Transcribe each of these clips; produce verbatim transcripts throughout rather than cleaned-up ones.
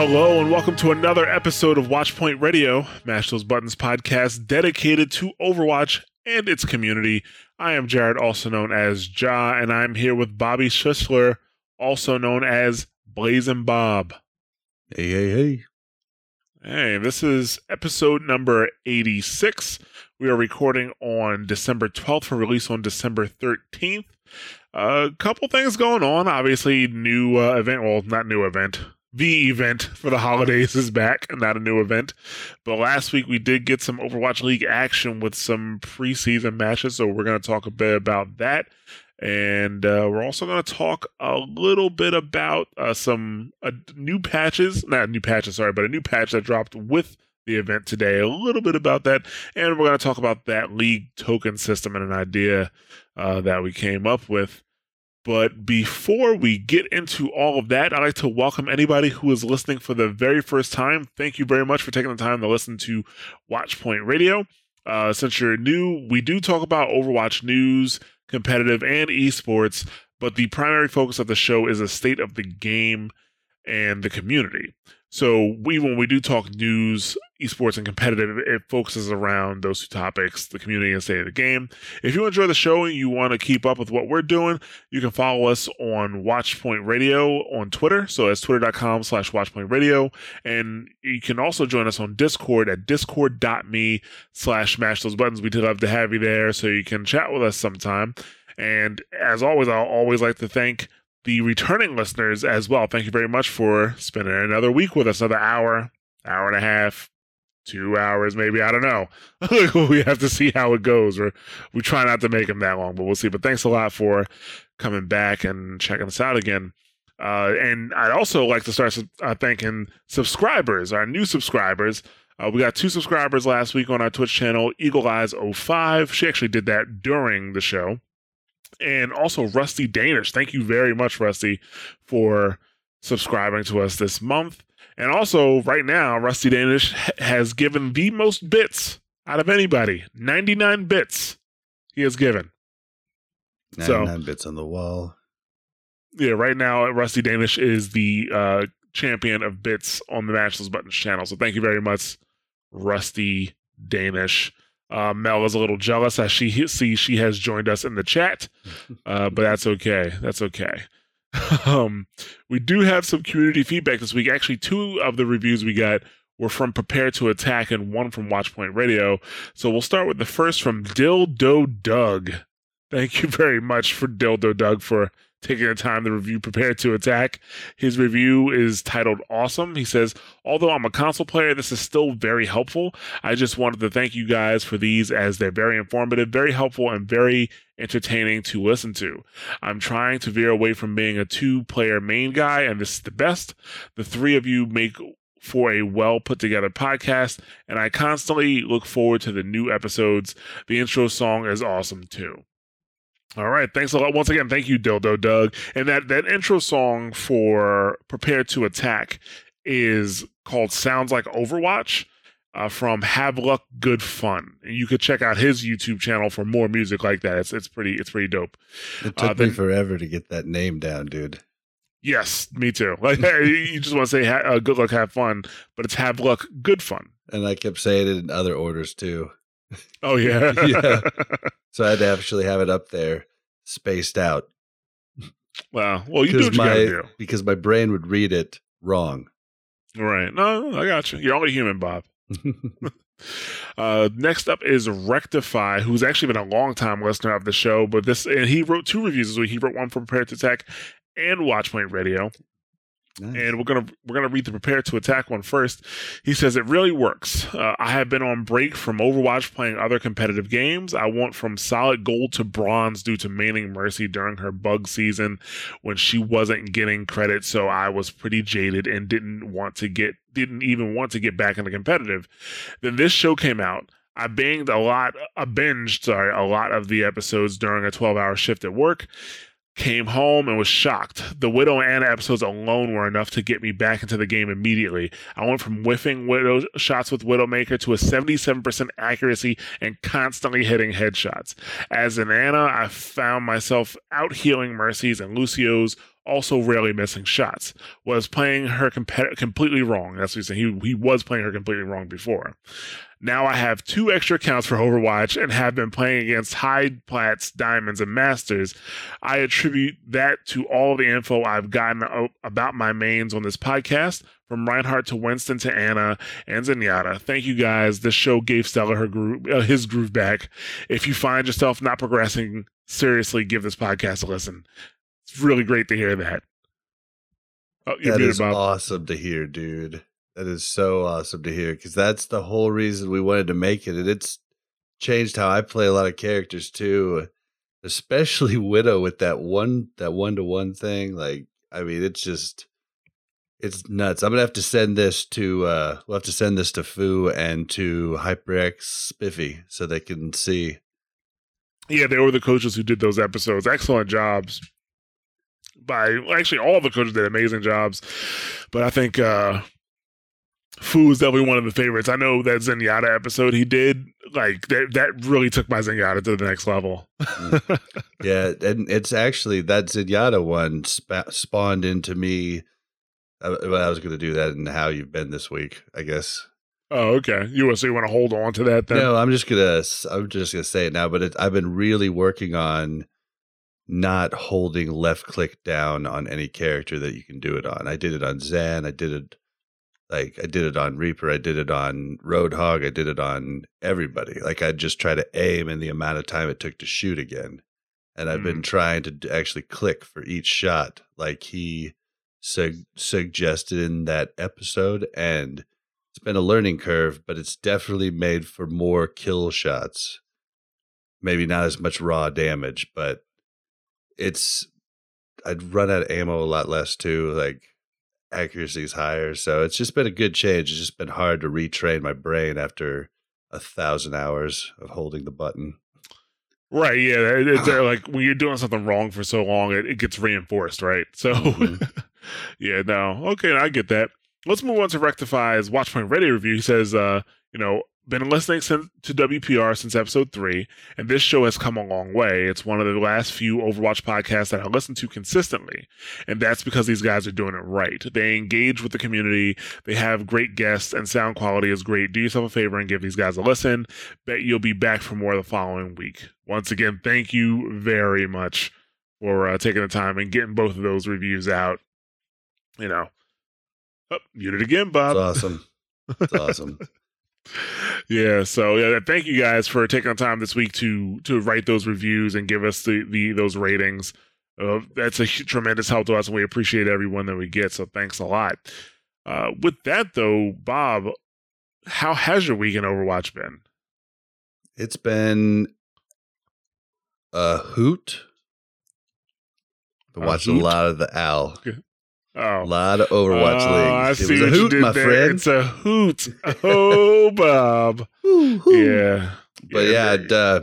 Hello and welcome to another episode of Watchpoint Radio, Mash Those Buttons podcast dedicated to Overwatch and its community. I am Jared, also known as Ja, and I'm here with Bobby Schussler, also known as Blazin' Bob. Hey, hey, hey. Hey, this is episode number eighty-six. We are recording on December twelfth for release on December thirteenth. A uh, couple things going on, obviously new uh, event, well, not new event. The event for the holidays is back, not a new event. But last week we did get some Overwatch League action with some preseason matches, so we're going to talk a bit about that. And uh, we're also going to talk a little bit about uh, some uh, new patches, not new patches, sorry, but a new patch that dropped with the event today, a little bit about that. And we're going to talk about that League token system and an idea uh, that we came up with. But before we get into all of that, I'd like to welcome anybody who is listening for the very first time. Thank you very much for taking the time to listen to Watchpoint Radio. Uh, since you're new, we do talk about Overwatch news, competitive, and esports, but the primary focus of the show is the state of the game and the community. So we, when we do talk news, esports, and competitive, it focuses around those two topics, the community and state of the game. If you enjoy the show and you want to keep up with what we're doing, you can follow us on Watchpoint Radio on Twitter. So that's twitter.com slash Watchpoint Radio. And you can also join us on Discord at discord.me slash mash those buttons. We'd love to have you there so you can chat with us sometime. And as always, I'll always like to thank the returning listeners as well. Thank you very much for spending another week with us, another hour, hour and a half, two hours maybe, I don't know. We have to see how it goes. We're, we try not to make them that long, but we'll see. But thanks a lot for coming back and checking us out again. Uh, and I'd also like to start uh, thanking subscribers, our new subscribers. Uh, we got two subscribers last week on our Twitch channel, Eagle Eyes oh five. She actually did that during the show. And also Rusty Danish. Thank you very much, Rusty, for subscribing to us this month. And also, right now, Rusty Danish ha- has given the most bits out of anybody. ninety-nine bits he has given. ninety-nine so, bits on the wall. Yeah, right now, Rusty Danish is the uh, champion of bits on the Matchless Buttons channel. So thank you very much, Rusty Danish. Uh, Mel is a little jealous as she sees she has joined us in the chat, uh, but that's okay. That's okay. um, we do have some community feedback this week. Actually, two of the reviews we got were from Prepare to Attack and one from Watchpoint Radio. So we'll start with the first from Dildo Doug. Thank you very much for Dildo Doug for taking the time to review Prepare to Attack. His review is titled Awesome. He says, although I'm a console player, this is still very helpful. I just wanted to thank you guys for these as they're very informative, very helpful, and very entertaining to listen to. I'm trying to veer away from being a two-player main guy, and this is the best. The three of you make for a well put together podcast, and I constantly look forward to the new episodes. The intro song is awesome too. All right, thanks a lot. Once again, thank you, Dildo Doug. And that, that intro song for Prepare to Attack is called Sounds Like Overwatch uh, from Have Luck Good Fun. And you could check out his YouTube channel for more music like that. It's it's pretty it's pretty dope. It took uh, then, me forever to get that name down, dude. Yes, me too. Like you just want to say ha- uh, good luck, have fun, but it's Have Luck Good Fun. And I kept saying it in other orders too. Oh, yeah. Yeah. So I had to actually have it up there spaced out. Wow. Well, you do what you got to do. Because my brain would read it wrong. Right. No, I got you. You're only human, Bob. uh, next up is Rectify, who's actually been a long-time listener of the show. But this, and he wrote two reviews this week. He wrote one for Prepare to Attack and Watchpoint Radio. Nice. And we're gonna we're gonna read the Prepare to Attack one first. He says, it really works. Uh, I have been on break from Overwatch playing other competitive games. I went from solid gold to bronze due to maining Mercy during her bug season when she wasn't getting credit, so I was pretty jaded and didn't want to get didn't even want to get back into competitive. Then this show came out. I banged a lot, a binged, sorry, a lot of the episodes during a twelve-hour shift at work. Came home and was shocked. The Widow Ana episodes alone were enough to get me back into the game immediately. I went from whiffing Widow shots with Widowmaker to a seventy-seven percent accuracy and constantly hitting headshots. As an Ana, I found myself out healing Mercies and Lucio's, also rarely missing shots. Was playing her compet- completely wrong. That's what he's saying. He, he was playing her completely wrong before. Now I have two extra accounts for Overwatch and have been playing against high plats, diamonds, and masters. I attribute that to all the info I've gotten o- about my mains on this podcast, from Reinhardt to Winston to Ana and Zenyatta. Thank you guys. This show gave Stella her groove, uh, his groove back. If you find yourself not progressing, seriously, give this podcast a listen. It's really great to hear that. Oh, that is awesome to hear, dude. That is so awesome to hear, because that's the whole reason we wanted to make it. And it's changed how I play a lot of characters too, especially Widow with that one, that one-to-one thing. Like, I mean, it's just, it's nuts. I'm going to have to send this to, uh, we'll have to send this to Foo and to HyperX Spiffy so they can see. Yeah, they were the coaches who did those episodes. Excellent jobs. By actually, all the coaches did amazing jobs. But I think, uh, Foo is definitely one of the favorites. I know that Zenyatta episode he did, like that that really took my Zenyatta to the next level. Mm. Yeah, and it's actually that Zenyatta one sp- spawned into me. I, well, I was going to do that in how you've been this week, I guess. Oh, okay. You so you want to hold on to that then? No, I'm just gonna I'm just gonna say it now. But it, I've been really working on not holding left click down on any character that you can do it on. I did it on Zen. I did it. Like, I did it on Reaper, I did it on Roadhog, I did it on everybody. Like, I'd just try to aim in the amount of time it took to shoot again. And I've mm. been trying to actually click for each shot, like he su- suggested in that episode. And it's been a learning curve, but it's definitely made for more kill shots. Maybe not as much raw damage, but it's... I'd run out of ammo a lot less, too, like... accuracy is higher, so it's just been a good change. It's just been hard to retrain my brain after a thousand hours of holding the button. Right, yeah. It's like when you're doing something wrong for so long, it, it gets reinforced, right? So, mm-hmm. yeah, no. Okay, I get that. Let's move on to Rectify's Watchpoint Radio review. He says, uh, you know, been listening to W P R since episode three, and this show has come a long way. It's one of the last few Overwatch podcasts that I listen to consistently, and that's because these guys are doing it right. They engage with the community, they have great guests, and sound quality is great. Do yourself a favor and give these guys a listen. Bet you'll be back for more the following week. Once again, thank you very much for uh, taking the time and getting both of those reviews out. You know, oh, muted again, Bob. That's awesome. That's awesome. Yeah, so yeah, thank you guys for taking the time this week to to write those reviews and give us the, the those ratings. Uh, that's a tremendous help to us, and we appreciate everyone that we get, so thanks a lot. Uh, with that, though, Bob, how has your week in Overwatch been? It's been a hoot. Been a watching hoot? a lot of the Owl. Okay. Oh. A lot of Overwatch uh, League. I it see was a what hoot, you did my there. Friend. It's a hoot. Oh, Bob. Ooh, yeah. But yeah, yeah uh,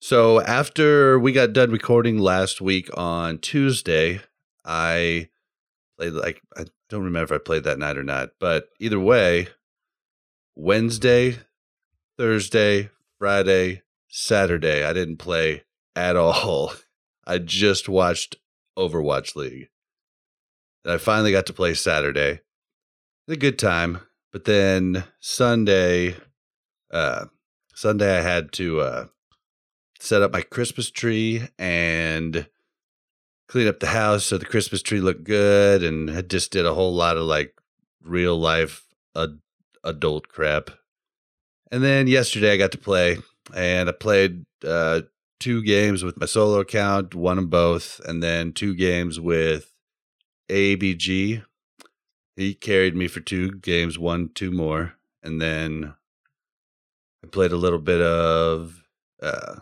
so after we got done recording last week on Tuesday, I played like, I don't remember if I played that night or not, but either way, Wednesday, Thursday, Friday, Saturday, I didn't play at all. I just watched Overwatch League. I finally got to play Saturday. A good time. But then Sunday, uh, Sunday I had to uh, set up my Christmas tree and clean up the house so the Christmas tree looked good. And I just did a whole lot of like real life ad- adult crap. And then yesterday I got to play. And I played uh, two games with my solo account, won them both. And then two games with A B G He carried me for two games, one, two more. And then I played a little bit of, uh,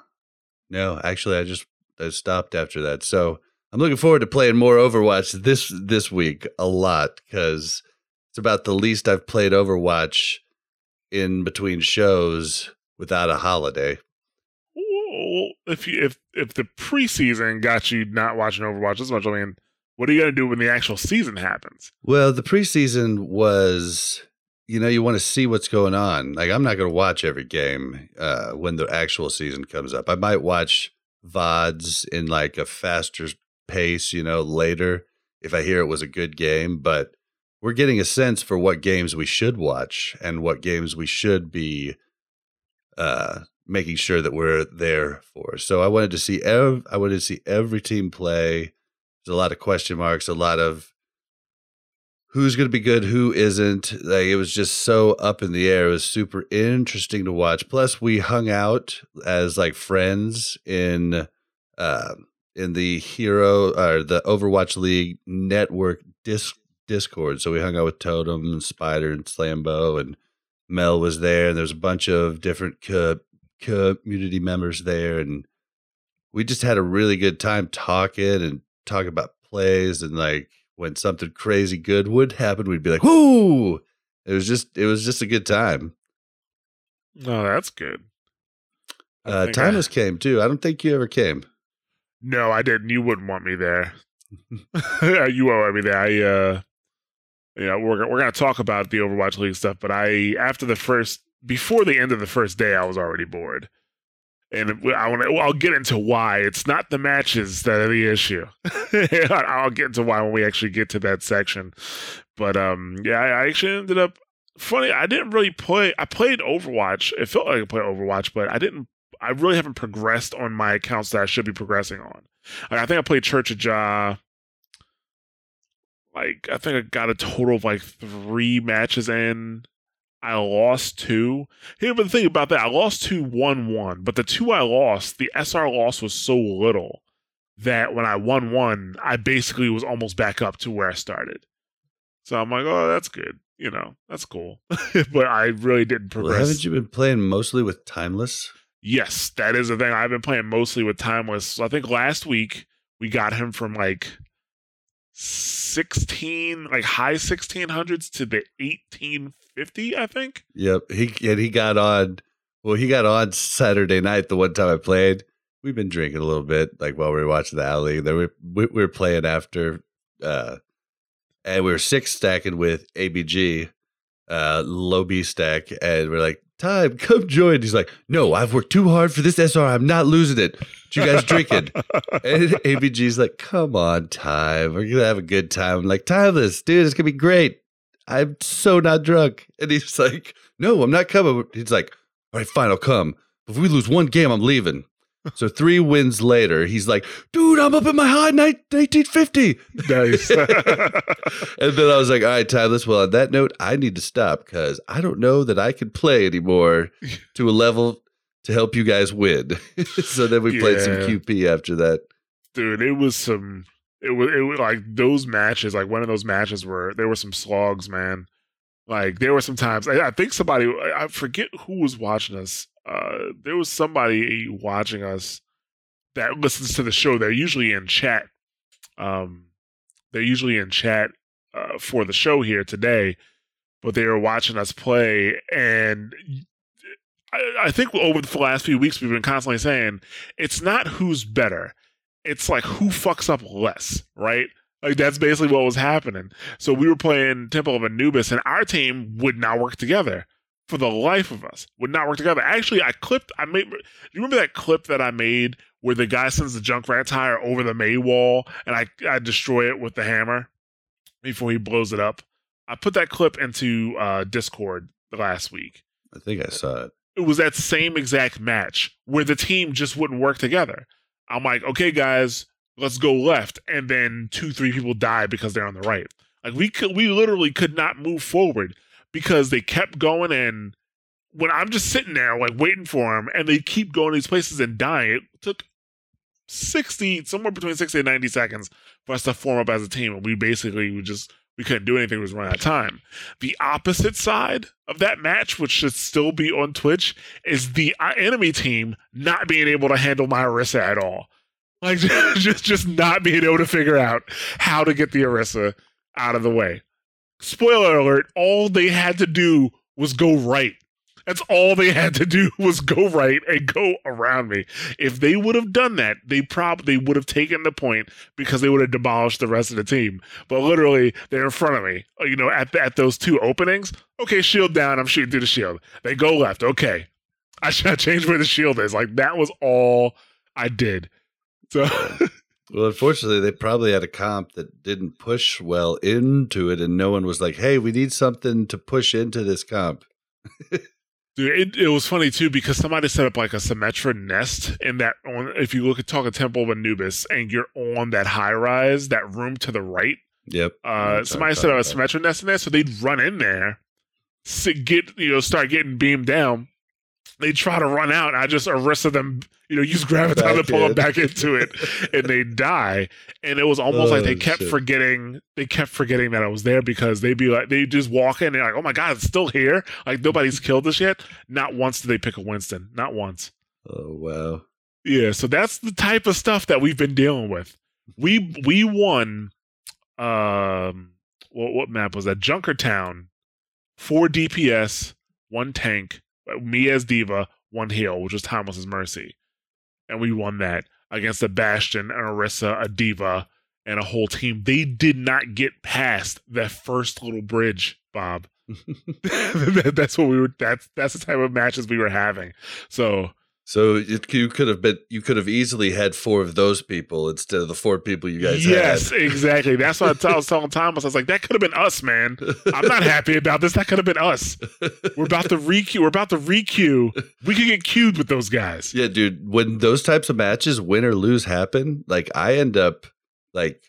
no, actually I just I stopped after that. So I'm looking forward to playing more Overwatch this, this week a lot, because it's about the least I've played Overwatch in between shows without a holiday. Well, if you, if if the preseason got you not watching Overwatch as much, I mean, what are you going to do when the actual season happens? Well, the preseason was, you know, you want to see what's going on. Like, I'm not going to watch every game uh, when the actual season comes up. I might watch V O Ds in like a faster pace, you know, later if I hear it was a good game. But we're getting a sense for what games we should watch and what games we should be uh, making sure that we're there for. So I wanted to see ev- I wanted to see every team play. There's a lot of question marks, a lot of who's going to be good, who isn't. Like, it was just so up in the air. It was super interesting to watch. Plus, we hung out as like friends in uh, in the Hero or the Overwatch League network disc Discord. So we hung out with Totem and Spider and Slambo, and Mel was there. And there's a bunch of different co- community members there, and we just had a really good time talking and. Talk about plays, and like when something crazy good would happen, we'd be like, "Whoo!" It was just, it was just a good time. No, oh, that's good. Uh, Timeless I... came too. I don't think you ever came. No, I didn't. You wouldn't want me there. You won't want me there. I, uh, yeah, we're we're gonna talk about the Overwatch League stuff, but I after the first, before the end of the first day, I was already bored. And I want to, I'll get into why. It's not the matches that are the issue. I'll get into why when we actually get to that section. But um, yeah, I actually ended up funny. I didn't really play. I played Overwatch. It felt like I played Overwatch, but I didn't. I really haven't progressed on my accounts that I should be progressing on. Like, I think I played Church of Jah. Like I think I got a total of like three matches in. I lost two. Here's the thing about that. I lost two one one, but the two I lost, the S R loss was so little that when I won one, I basically was almost back up to where I started. So I'm like, oh, that's good. You know, that's cool. But I really didn't progress. Well, haven't you been playing mostly with Timeless? Yes, that is the thing. I've been playing mostly with Timeless. So I think last week we got him from like sixteen, like high sixteen hundreds to the eighteen fifty, I think. Yep. He and he got on. Well, he got on Saturday night. The one time I played, we've been drinking a little bit, like while we were watching the alley. Then we, we we were playing after, uh, and we were six stacking with A B G, uh, low B stack, and we're like, "Time, come join." He's like, "No, I've worked too hard for this S R. I'm not losing it. What you guys drinking?" And A B G's like, "Come on, Time. We're gonna have a good time." I'm like, "Timeless, dude, it's gonna be great. I'm so not drunk." And he's like, "No, I'm not coming." He's like, "All right, fine, I'll come. But if we lose one game, I'm leaving." So three wins later, he's like, "Dude, I'm up in my high nineteen fifty. Nice. And then I was like, "All right, Timeless, well, on that note, I need to stop because I don't know that I can play anymore to a level to help you guys win." So then we yeah. played some Q P after that. Dude, it was some... It was, it was like those matches, like one of those matches where there were some slogs, man. Like there were some times, I, I think somebody, I forget who was watching us. Uh, there was somebody watching us that listens to the show. They're usually in chat. Um, they're usually in chat uh, for the show here today, but they were watching us play. And I, I think over the last few weeks, we've been constantly saying, it's not who's better. It's like who fucks up less, right? Like that's basically what was happening. So we were playing Temple of Anubis, and our team would not work together for the life of us. Would not work together. Actually, I clipped. I made. You remember that clip that I made where the guy sends the Junkrat tire over the May wall, and I I destroy it with the hammer before he blows it up. I put that clip into uh, Discord last week. I think I saw it. It was that same exact match where the team just wouldn't work together. I'm like, okay, guys, let's go left, and then two, three people die because they're on the right. Like we could, we literally could not move forward because they kept going. And when I'm just sitting there like waiting for them, and they keep going to these places and dying, it took sixty, somewhere between sixty and ninety seconds for us to form up as a team, and we basically we just we couldn't do anything. It was running out of time. The opposite side of that match, which should still be on Twitch, is the enemy team not being able to handle my Orisa at all. Like, just, just not being able to figure out how to get the Orisa out of the way. Spoiler alert, all they had to do was go right. That's all they had to do was go right and go around me. If they would have done that, they probably would have taken the point because they would have demolished the rest of the team. But literally, they're in front of me, you know, at, the, at those two openings. Okay, shield down. I'm shooting through the shield. They go left. Okay. I should have changed where the shield is. Like, that was all I did. So... Well, unfortunately, they probably had a comp that didn't push well into it, and no one was like, hey, we need something to push into this comp. Dude, it, it was funny, too, because somebody set up like a Symmetra nest in that, on, if you look at Talk of Temple of Anubis, and you're on that high-rise, that room to the right, Yep. Uh, somebody set up a Symmetra nest in there, so they'd run in there, get you know, start getting beamed down. They try to run out, and I just Orisa them, you know, use Graviton to pull them back into it, and they die. And it was almost oh, like they kept shit. forgetting, they kept forgetting that I was there, because they'd be like, they just walk in, and they're like, oh my God, it's still here. Like, nobody's killed this yet. Not once did they pick a Winston. Not once. Oh, wow. Yeah. So that's the type of stuff that we've been dealing with. We, we won, um, what, what map was that? Junkertown, four D P S, one tank. Me as D.Va, one heal, which was Timeless's Mercy. And we won that against a Bastion, an Orisa, a D.Va, and a whole team. They did not get past that first little bridge, Bob. That's what we were, that's, that's the type of matches we were having. So, so it, you could have been, you could have easily had four of those people instead of the four people you guys yes, had. Yes, exactly. That's what I, t- I was telling Thomas. I was like, that could have been us, man. I'm not happy about this. That could have been us. We're about to re-queue. We're about to re-queue. We could get queued with those guys. Yeah, dude. When those types of matches, win or lose, happen, like I end up like,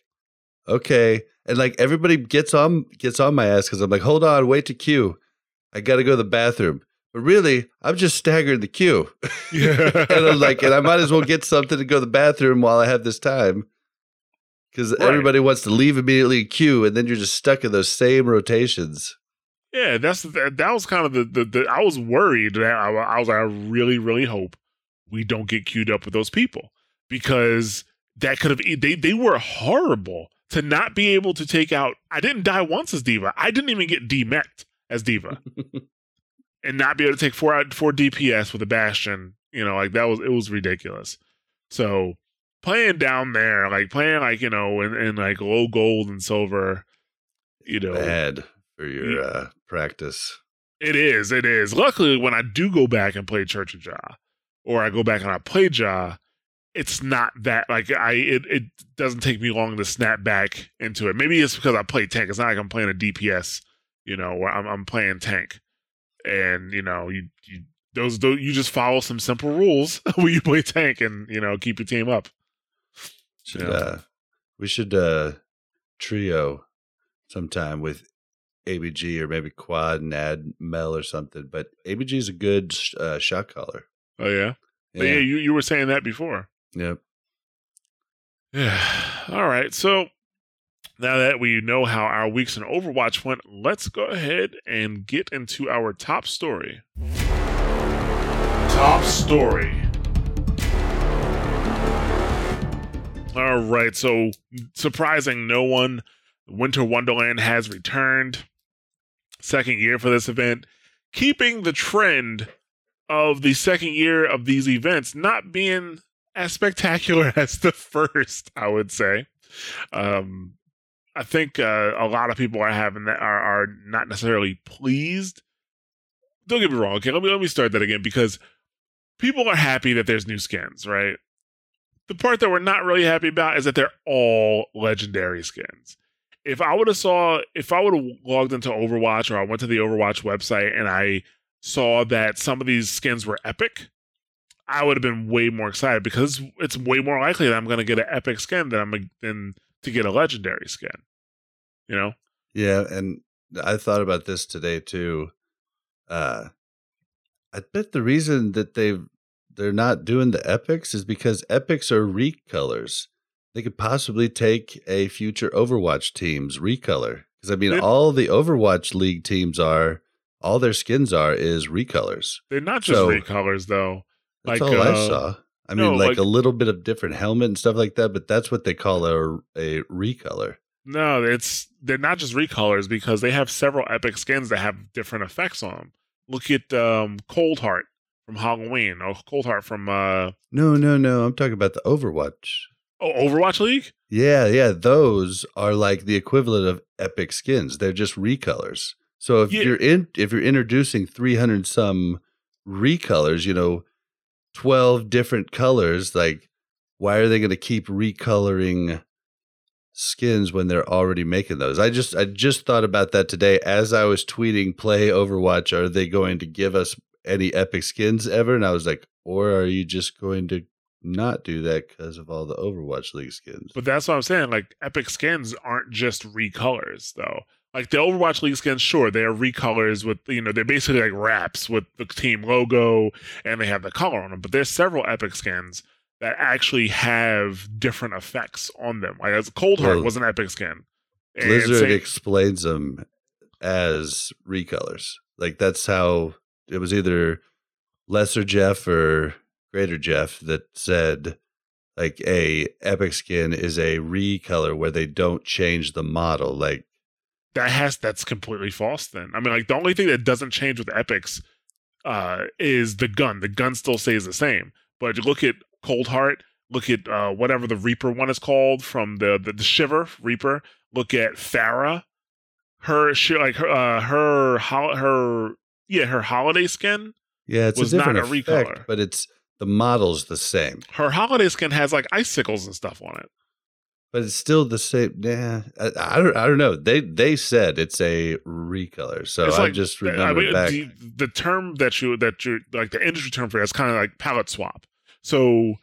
okay. And like everybody gets on, gets on my ass because I'm like, hold on, wait to queue. I got to go to the bathroom. But really, I'm just staggering the queue. Yeah. And I'm like, and I might as well get something to go to the bathroom while I have this time. Because right. Everybody wants to leave immediately in queue, and then you're just stuck in those same rotations. Yeah, that's that was kind of the, the, the I was worried. That I, I was like, I really, really hope we don't get queued up with those people. Because that could have, they, they were horrible to not be able to take out. I didn't die once as D.Va. I didn't even get D-mech'd as D.Va. And not be able to take four out four D P S with a Bastion, you know, like that was, it was ridiculous. So playing down there, like playing like, you know, in, in like low gold and silver, you know, bad for your uh, practice. It is, it is. Luckily, when I do go back and play Church of Jah, or I go back and I play Jah, it's not that like I it, it doesn't take me long to snap back into it. Maybe it's because I play tank. It's not like I'm playing a D P S, you know, where I'm, I'm playing tank. And you know, you, you those, those you just follow some simple rules when you play tank, and you know, keep your team up. Should, you know? uh, we should uh, trio sometime with A B G or maybe Quad and add Mel or something. But A B G is a good uh, shot caller. Oh yeah, yeah. yeah. You you were saying that before. Yep. Yeah. All right. So. Now that we know how our weeks in Overwatch went, let's go ahead and get into our top story. Top story. All right, so surprising no one, Winter Wonderland has returned. Second year for this event. Keeping the trend of the second year of these events not being as spectacular as the first, I would say. Um... I think uh, a lot of people are having that are, are not necessarily pleased. Don't get me wrong. Okay, let me let me start that again, because people are happy that there's new skins, right? The part that we're not really happy about is that they're all legendary skins. If I would have saw, if I would have logged into Overwatch, or I went to the Overwatch website and I saw that some of these skins were epic, I would have been way more excited, because it's way more likely that I'm going to get an epic skin than I'm than to get a legendary skin, you know? Yeah. And I thought about this today too. Uh, I bet the reason that they they're not doing the epics is because epics are recolors. They could possibly take a future Overwatch team's recolor. Because I mean, They're, all the Overwatch League teams are, all their skins are, is recolors. They're not just so, recolors, though. That's like, all uh, I saw. I no, mean, like, like a little bit of different helmet and stuff like that, but that's what they call a a recolor. No, it's they're not just recolors because they have several epic skins that have different effects on them. Look at um, Coldheart from Halloween, or Coldheart from. Uh, no, no, no! I'm talking about the Overwatch. Oh, Overwatch League? Yeah, yeah. Those are like the equivalent of epic skins. They're just recolors. So if yeah. you're in, if you're introducing three hundred some recolors, you know, twelve different colors, like why are they going to keep recoloring skins when they're already making those? I just I just thought about that today as I was tweeting, play Overwatch, are they going to give us any epic skins ever? And I was like, or are you just going to not do that because of all the Overwatch League skins? But that's what I'm saying. Like, epic skins aren't just recolors, though. Like, the Overwatch League skins, sure, they are recolors with, you know, they're basically like wraps with the team logo and they have the color on them. But there's several epic skins that actually have different effects on them. Like, as Coldheart well, was an epic skin. Blizzard same- explains them as recolors. Like, that's how it was, either Lesser Jeff or Greater Jeff that said, like, a epic skin is a recolor where they don't change the model. Like, that has that's completely false. Then I mean, like, the only thing that doesn't change with epics uh, is the gun. The gun still stays the same. But look at Coldheart. Look at uh, whatever the Reaper one is called from the the, the Shiver Reaper. Look at Pharah. Her she, like her uh, her ho- her yeah her holiday skin. Yeah, it's was a different not a effect, recolor, but it's. The model's the same. Her holiday skin has like icicles and stuff on it, but it's still the same. Yeah, I, I don't. I don't know. They they said it's a recolor, so it's I like, just remember I mean, back the, the term that you that you like the industry term for that's kind of like palette swap. So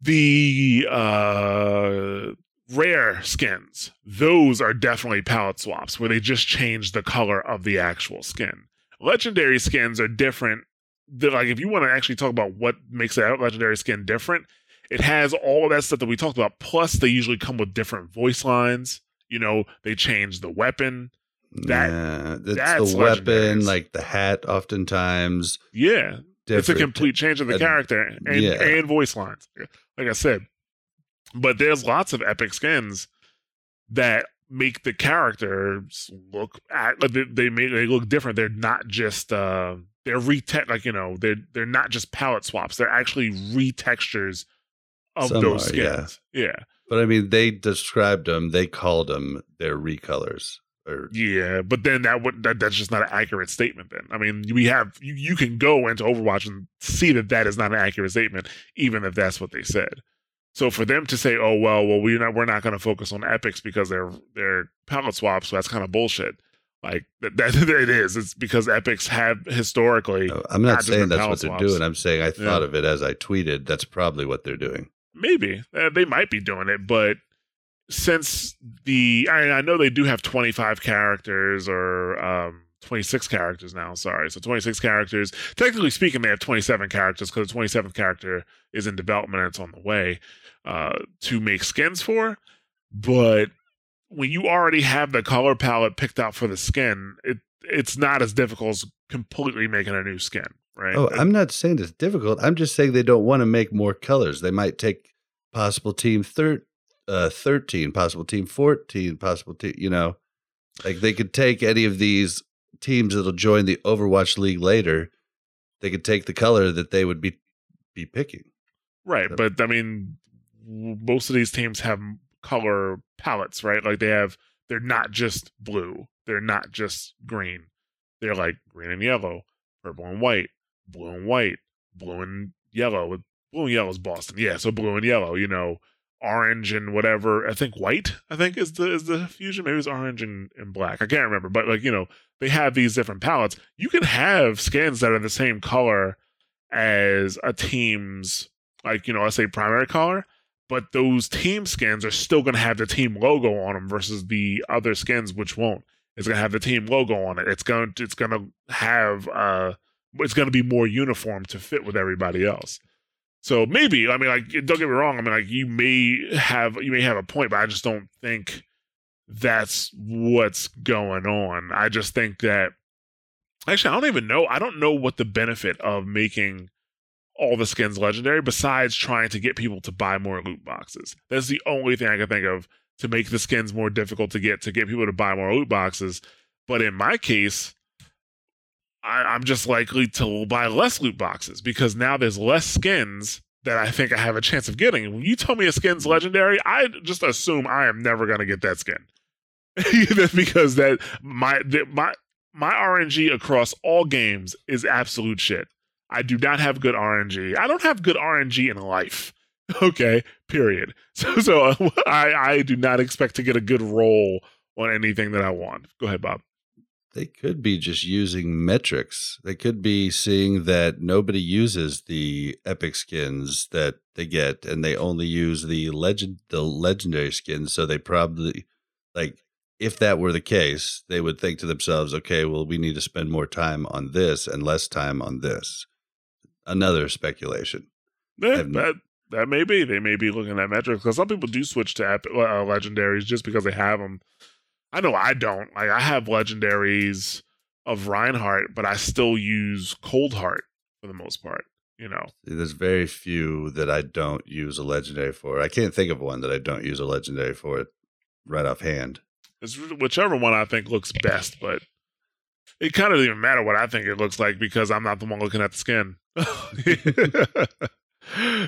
the uh, rare skins, those are definitely palette swaps where they just change the color of the actual skin. Legendary skins are different. That, like, if you want to actually talk about what makes that legendary skin different, it has all that stuff that we talked about. Plus, they usually come with different voice lines. You know, they change the weapon. That, yeah, it's that's the weapon, like the hat, oftentimes. Yeah, different. It's a complete change of the character and yeah. and voice lines. Like I said, but there's lots of epic skins that make the characters look at, like they they, make, they look different. They're not just. Uh, They're re-te- like you know they're they're not just palette swaps. They're actually retextures of Some those are, skins. Yeah. yeah, but I mean, they described them. They called them their recolors. Or- yeah, but then that would that, that's just not an accurate statement. Then I mean, we have you, you can go into Overwatch and see that that is not an accurate statement, even if that's what they said. So for them to say, oh well, well we're not we're not going to focus on epics because they're they're palette swaps. So that's kind of bullshit. Like that, that, it is. It's because epics have historically. No, I'm not, not saying that's what they're swaps. doing. I'm saying I thought yeah. of it as I tweeted. That's probably what they're doing. Maybe uh, they might be doing it, but since the I, I know they do have twenty-five characters or um, twenty-six characters now. Sorry, so twenty-six characters. Technically speaking, they have twenty-seven characters because the twenty-seventh character is in development and it's on the way uh, to make skins for, but. When you already have the color palette picked out for the skin, it it's not as difficult as completely making a new skin, right? Oh, I'm not saying it's difficult. I'm just saying they don't want to make more colors. They might take possible team thir- uh, thirteen, possible team fourteen, possible team, you know, like they could take any of these teams that'll join the Overwatch League later. They could take the color that they would be, be picking. Right. So. But I mean, most of these teams have color palettes, right? Like they have, they're not just blue, they're not just green, they're like green and yellow, purple and white, blue and white, blue and yellow. Blue and yellow is Boston, yeah. So blue and yellow, you know, orange and whatever. I think white, I think is the is the fusion. Maybe it's orange and, and black. I can't remember, but like you know, they have these different palettes. You can have skins that are the same color as a team's, like you know, I say primary color. But those team skins are still going to have the team logo on them versus the other skins, which won't. It's going to have the team logo on it. It's going to, it's going to have, uh, it's going to be more uniform to fit with everybody else. So maybe, I mean, like, don't get me wrong. I mean, like you may have, you may have a point, but I just don't think that's what's going on. I just think that actually, I don't even know. I don't know what the benefit of making all the skins legendary besides trying to get people to buy more loot boxes. That's the only thing I can think of to make the skins more difficult to get, to get people to buy more loot boxes. But in my case, I, I'm just likely to buy less loot boxes because now there's less skins that I think I have a chance of getting. When you tell me a skin's legendary, I just assume I am never going to get that skin. Because that my my my R N G across all games is absolute shit. I do not have good R N G. I don't have good R N G in life. Okay, period. So so I, I do not expect to get a good roll on anything that I want. Go ahead, Bob. They could be just using metrics. They could be seeing that nobody uses the epic skins that they get, and they only use the legend, the legendary skins. So they probably, like, if that were the case, they would think to themselves, okay, well, we need to spend more time on this and less time on this. Another speculation. Yeah, that, that may be. They may be looking at metrics because some people do switch to epic, uh, legendaries just because they have them. I know I don't. Like, I have legendaries of Reinhardt, but I still use Coldheart for the most part. You know, there's very few that I don't use a legendary for. I can't think of one that I don't use a legendary for right offhand. It's whichever one I think looks best, but it kind of doesn't even matter what I think it looks like because I'm not the one looking at the skin.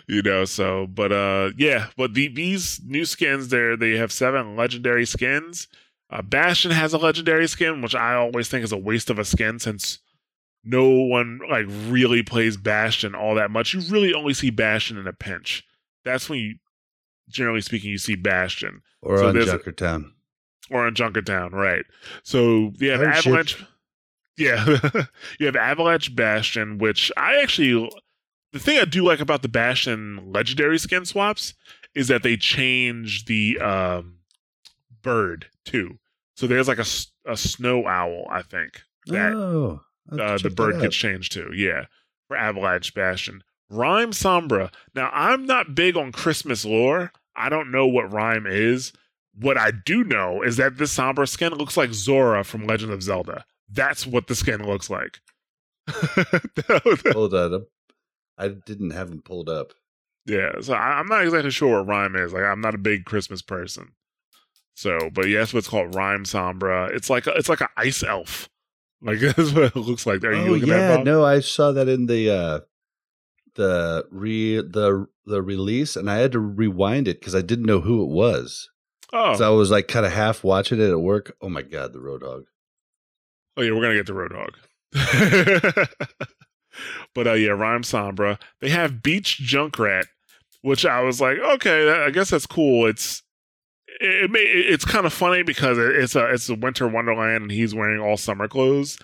You know, so, but uh, yeah, but the, these new skins there, they have seven legendary skins. Uh, Bastion has a legendary skin, which I always think is a waste of a skin since no one like really plays Bastion all that much. You really only see Bastion in a pinch. That's when you, generally speaking, you see Bastion. Or so on Junkertown. Or on Junkertown, right. So you have Hardship. Avalanche. Yeah. You have Avalanche Bastion, which I actually, the thing I do like about the Bastion legendary skin swaps is that they change the um, bird too. So there's like a, a snow owl, I think, that oh, uh, the bird gets changed to. Yeah, for Avalanche Bastion. Rime Sombra. Now, I'm not big on Christmas lore. I don't know what Rime is. What I do know is that this Sombra skin looks like Zora from Legend of Zelda. That's what the skin looks like. Hold on. I didn't have him pulled up. Yeah, so I, I'm not exactly sure what Rime is. Like, I'm not a big Christmas person. So, but yeah, that's what's called Rime Sombra. It's like a, it's like an ice elf. Like, that's what it looks like. Are oh, you looking yeah, at that? Yeah, no, I saw that in the uh, the re the the release, and I had to rewind it because I didn't know who it was. Oh, so I was like kind of half watching it at work. Oh my god, the Roadhog. Oh yeah, we're gonna get the Roadhog. But uh, yeah, Rime Sombra. They have Beach Junkrat, which I was like, okay, I guess that's cool. It's It may, it's kind of funny because it's a it's a winter wonderland and he's wearing all summer clothes.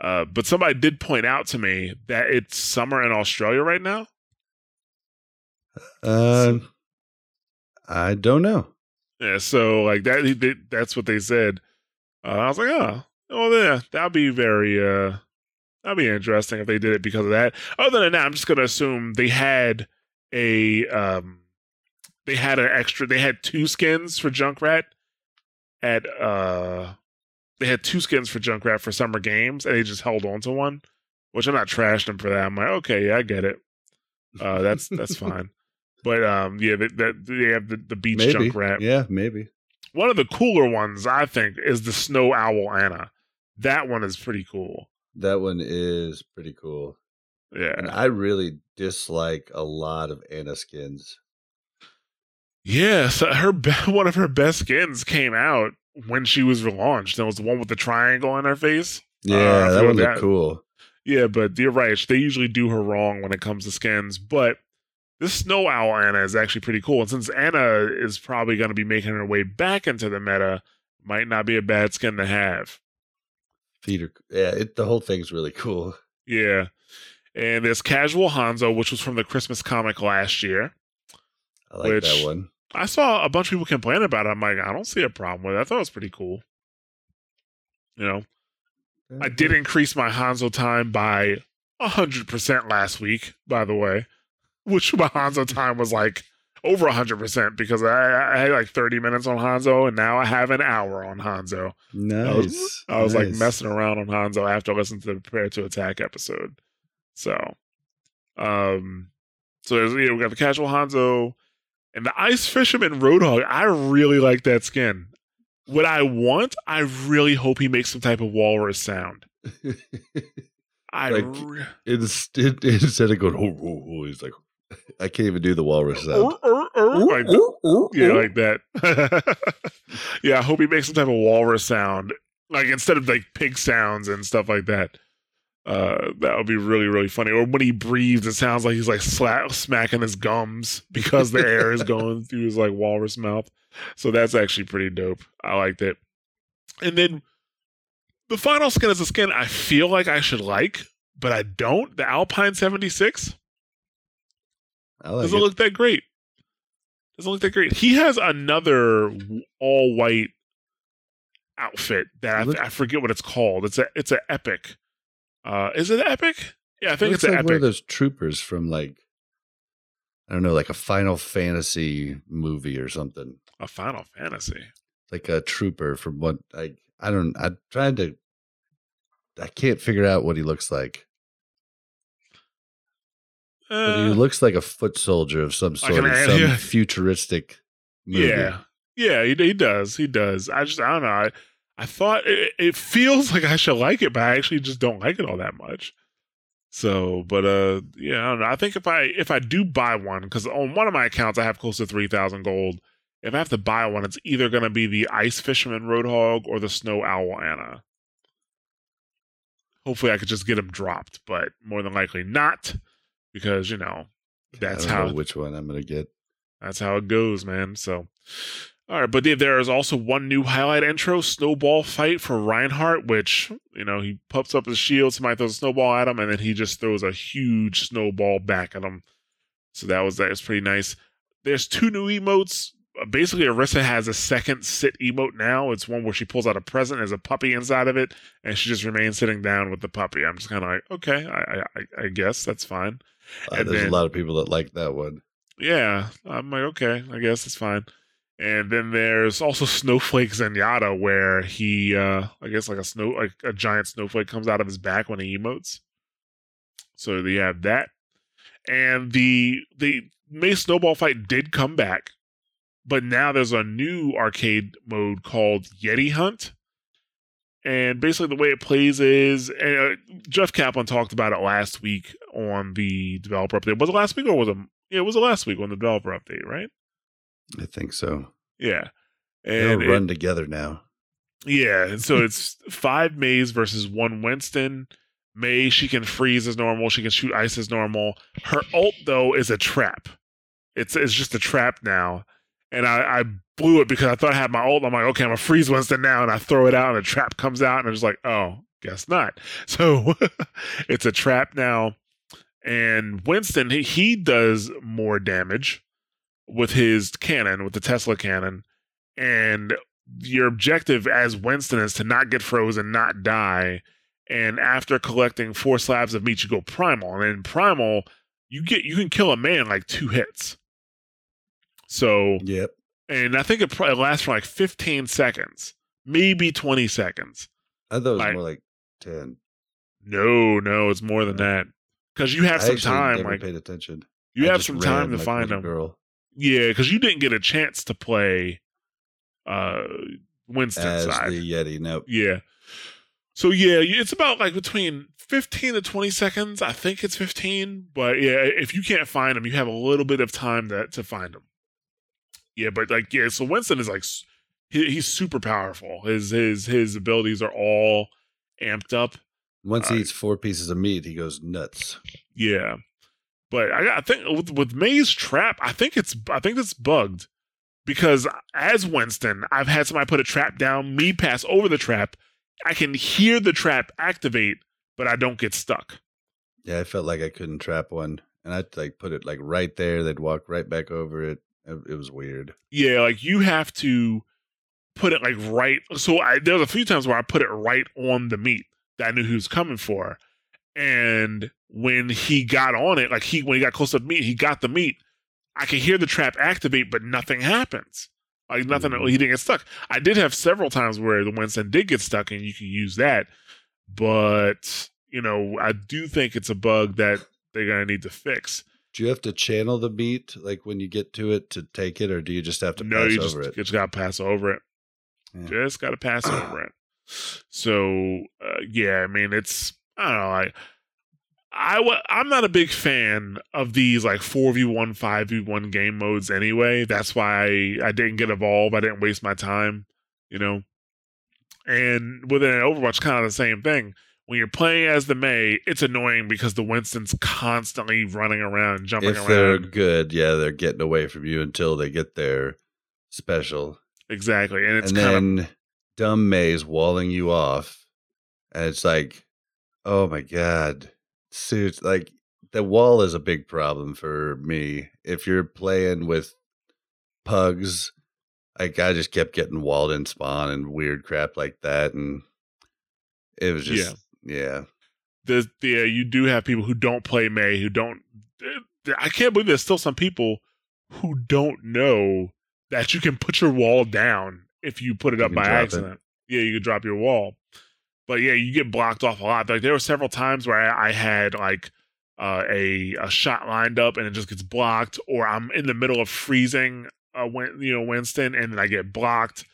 Uh, but somebody did point out to me that it's summer in Australia right now. Uh, so, I don't know. Yeah, so like that they, that's what they said. Uh, I was like, oh, oh yeah, that'd be very uh, that'd be interesting if they did it because of that. Other than that, I'm just gonna assume they had a. Um, They had an extra. They had two skins for Junkrat at. Uh, they had two skins for Junkrat for summer games, and they just held on to one, which I'm not trashing them for that. I'm like, okay, yeah, I get it. Uh, that's that's fine. But um, yeah, they, they have the, the beach maybe. Junkrat. Yeah, maybe. One of the cooler ones, I think, is the Snow Owl Ana. That one is pretty cool. That one is pretty cool. Yeah, and I really dislike a lot of Ana skins. Yeah, so her one of her best skins came out when she was relaunched. That was the one with the triangle on her face. Yeah, uh, that one looked cool. Yeah, but you're right. They usually do her wrong when it comes to skins. But this Snow Owl Ana is actually pretty cool. And since Ana is probably going to be making her way back into the meta, might not be a bad skin to have. Peter, yeah, it, the whole thing's really cool. Yeah. And there's Casual Hanzo, which was from the Christmas comic last year. I like Which that one. I saw a bunch of people complain about it. I'm like, I don't see a problem with it. I thought it was pretty cool. You know, mm-hmm. I did increase my Hanzo time by one hundred percent last week, by the way, which my Hanzo time was like over one hundred percent because I, I had like thirty minutes on Hanzo, and now I have an hour on Hanzo. Nice. I was, I was nice. like messing around on Hanzo after listening to the Prepare to Attack episode. So, um, so there's, you know, we got the casual Hanzo and the Ice Fisherman Roadhog. I really like that skin. What I want, I really hope he makes some type of walrus sound. I like, re- instead, instead of going, oh, oh, oh, he's like, I can't even do the walrus sound. Like, yeah, like that. Yeah, I hope he makes some type of walrus sound. Like, instead of like pig sounds and stuff like that. Uh, that would be really, really funny. Or when he breathes, it sounds like he's like slap, smacking his gums because the air is going through his like walrus mouth. So that's actually pretty dope. I liked it. And then the final skin is a skin I feel like I should like, but I don't. The Alpine seventy-six. I like Doesn't it. look that great. Doesn't look that great. He has another all white outfit that I, I forget what it's called. It's a it's an epic. Uh, is it epic? Yeah, I think it it's like an epic. One of those troopers from like I don't know, like a Final Fantasy movie or something. A Final Fantasy, like a trooper from what I I don't. I tried to. I can't figure out what he looks like. But he looks like a foot soldier of some sort, like an, some yeah. futuristic movie. Yeah, yeah, he, he does. He does. I just, I don't know. I, I thought it, it feels like I should like it, but I actually just don't like it all that much. So, but uh, yeah, I don't know. I think if I if I do buy one, because on one of my accounts I have close to three thousand gold. If I have to buy one, it's either going to be the Ice Fisherman Roadhog or the Snow Owl Ana. Hopefully, I could just get them dropped, but more than likely not. Because, you know, that's how know which one I'm going to get. That's how it goes, man. So, all right. But there is also one new highlight intro, Snowball Fight for Reinhardt, which, you know, he puffs up his shield. Somebody throws a snowball at him, and then he just throws a huge snowball back at him. So that was, that was pretty nice. There's two new emotes. Basically, Orisa has a second sit emote now. It's one where she pulls out a present, there's a puppy inside of it, and she just remains sitting down with the puppy. I'm just kind of like, okay, I, I I guess that's fine. Uh, and there's then, a lot of people that like that one. Yeah, I'm like, okay, I guess it's fine. And then there's also Snowflake Zenyatta, where he, uh, I guess, like a snow, like a giant snowflake comes out of his back when he emotes. So they have that, and the the May Snowball Fight did come back, but now there's a new arcade mode called Yeti Hunt. And basically the way it plays is, uh, Jeff Kaplan talked about it last week on the developer update. Was it last week or was it? Yeah, it was the last week on the developer update, right? I think so. Yeah. And They'll run it, together now. Yeah. And so it's five Mays versus one Winston. May, she can freeze as normal. She can shoot ice as normal. Her ult, though, is a trap. It's it's just a trap now. And I, I blew it because I thought I had my ult. I'm like, okay, I'm going to freeze Winston now. And I throw it out and the trap comes out. And I'm just like, oh, guess not. So it's a trap now. And Winston, he, he does more damage with his cannon, with the Tesla cannon. And your objective as Winston is to not get frozen, not die. And after collecting four slabs of meat, you go primal. And in primal, you get you can kill a man like two hits. So, yep. And I think it probably lasts for like fifteen seconds, maybe twenty seconds. I thought it was like, more like ten. No, no, it's more than that. Because you have I some time. Never like, paid attention. You I have some time to like find them. Girl. Yeah, because you didn't get a chance to play uh, Winston's As side. The Yeti, nope. Yeah. So, yeah, it's about like between fifteen to twenty seconds. I think it's fifteen. But, yeah, if you can't find them, you have a little bit of time to, to find them. Yeah, but like, yeah, so Winston is like, he, he's super powerful. His his his abilities are all amped up. Once he uh, eats four pieces of meat, he goes nuts. Yeah, but I, I think with, with May's trap, I think it's I think it's bugged because as Winston, I've had somebody put a trap down, me pass over the trap, I can hear the trap activate, but I don't get stuck. Yeah, I felt like I couldn't trap one, and I'd like put it like right there. They'd walk right back over it. It was weird. Yeah, like you have to put it like right. So I, there was a few times where I put it right on the meat that I knew he was coming for. And when he got on it, like he when he got close to the meat, he got the meat. I can hear the trap activate, but nothing happens. Like nothing, he didn't get stuck. I did have several times where the Winston did get stuck, and you can use that. But, you know, I do think it's a bug that they're going to need to fix. Do you have to channel the beat, like when you get to it, to take it, or do you just have to no, pass you just, over it? No, you just got to pass over it. Yeah. Just got to pass over it. So, uh, yeah, I mean, it's, I don't know, I... I w- I'm not a big fan of these like four v one, five v one game modes anyway. That's why I, I didn't get Evolve. I didn't waste my time, you know. And within Overwatch, kind of the same thing. When you're playing as the May, it's annoying because the Winston's constantly running around, jumping if around. If they're good, yeah, they're getting away from you until they get their special. Exactly. And it's and kind then of... dumb May's walling you off. And it's like, oh my God. Seriously, like the wall is a big problem for me. If you're playing with pugs, like I just kept getting walled in spawn and weird crap like that, and it was just yeah. yeah. The the uh, you do have people who don't play May, who don't. I can't believe there's still some people who don't know that you can put your wall down if you put it you up by accident. It. Yeah, you can drop your wall. But yeah, you get blocked off a lot. Like there were several times where I, I had like uh, a a shot lined up and it just gets blocked, or I'm in the middle of freezing, uh, when, you know, Winston, and then I get blocked.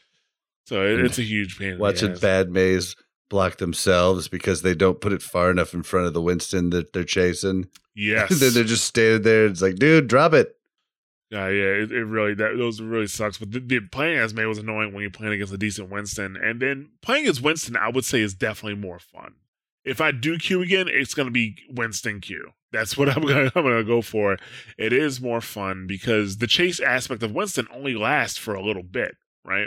So it, it's a huge pain. Watching bad Mays block themselves because they don't put it far enough in front of the Winston that they're chasing. Yes. Then they're just standing there. And it's like, dude, drop it. Yeah, yeah, it, it really that those really sucks. But the, the playing as May was annoying when you're playing against a decent Winston, and then playing as Winston, I would say, is definitely more fun. If I do Q again, it's gonna be Winston Q. That's what I'm gonna I'm gonna go for. It is more fun because the chase aspect of Winston only lasts for a little bit, right?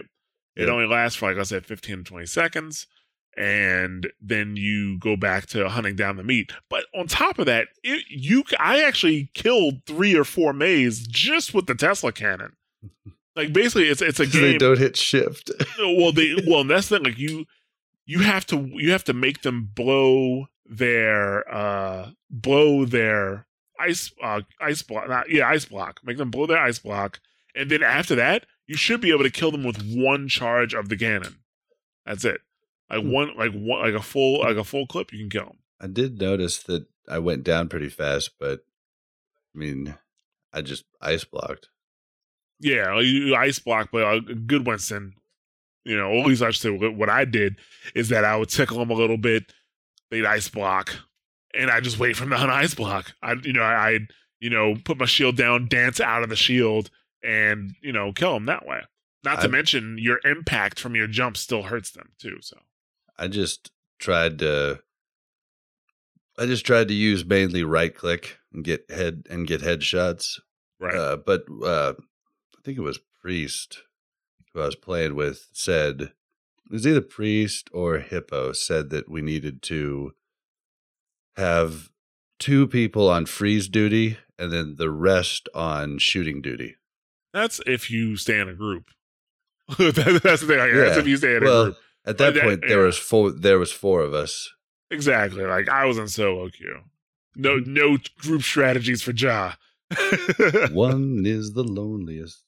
It yeah. only lasts for, like I said, fifteen to twenty seconds, and then you go back to hunting down the meat. But on top of that, it, you I actually killed three or four Mays just with the Tesla cannon. Like basically, it's it's a game. They don't hit shift. Well, they well that's the thing. Like you you have to you have to make them blow their uh, blow their ice uh, ice block. Not, yeah, ice block. Make them blow their ice block, and then after that, you should be able to kill them with one charge of the cannon. That's it. Like one, like one, like a full, like a full clip, you can kill him. I did notice that I went down pretty fast, but I mean, I just ice blocked. Yeah, you ice block, but a good Winston, you know, at least I should say what I did is that I would tickle him a little bit, they'd ice block, and I just wait for him to ice block. I, you know, I, I'd, you know, put my shield down, dance out of the shield, and you know, kill him that way. Not to I, mention your impact from your jump still hurts them too. So. I just tried to I just tried to use mainly right click and get head and get headshots. Right. Uh, but uh, I think it was Priest who I was playing with said it was either Priest or Hippo said that we needed to have two people on freeze duty and then the rest on shooting duty. That's if you stay in a group. That's the thing. Like, yeah. That's if you stay in well, a group. At that like point, that, there yeah. was four. There was four of us. Exactly. Like I was in solo queue. No, no group strategies for Ja. One is the loneliest.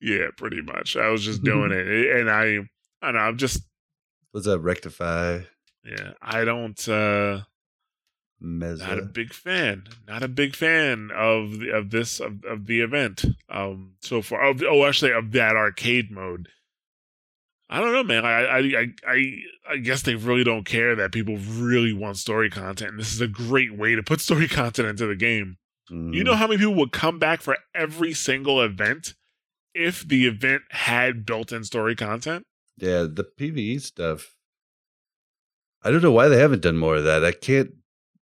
Yeah, pretty much. I was just doing it, and I, I don't know. I'm just. What's up, Rectify? Yeah, I don't. uh Meza. Not a big fan. Not a big fan of the, of this of, of the event. Um, so far. Oh, oh, actually, of that arcade mode. I don't know, man. I, I, I, I guess they really don't care that people really want story content. And this is a great way to put story content into the game. Mm. You know how many people would come back for every single event if the event had built-in story content? Yeah, the PvE stuff. I don't know why they haven't done more of that. I can't.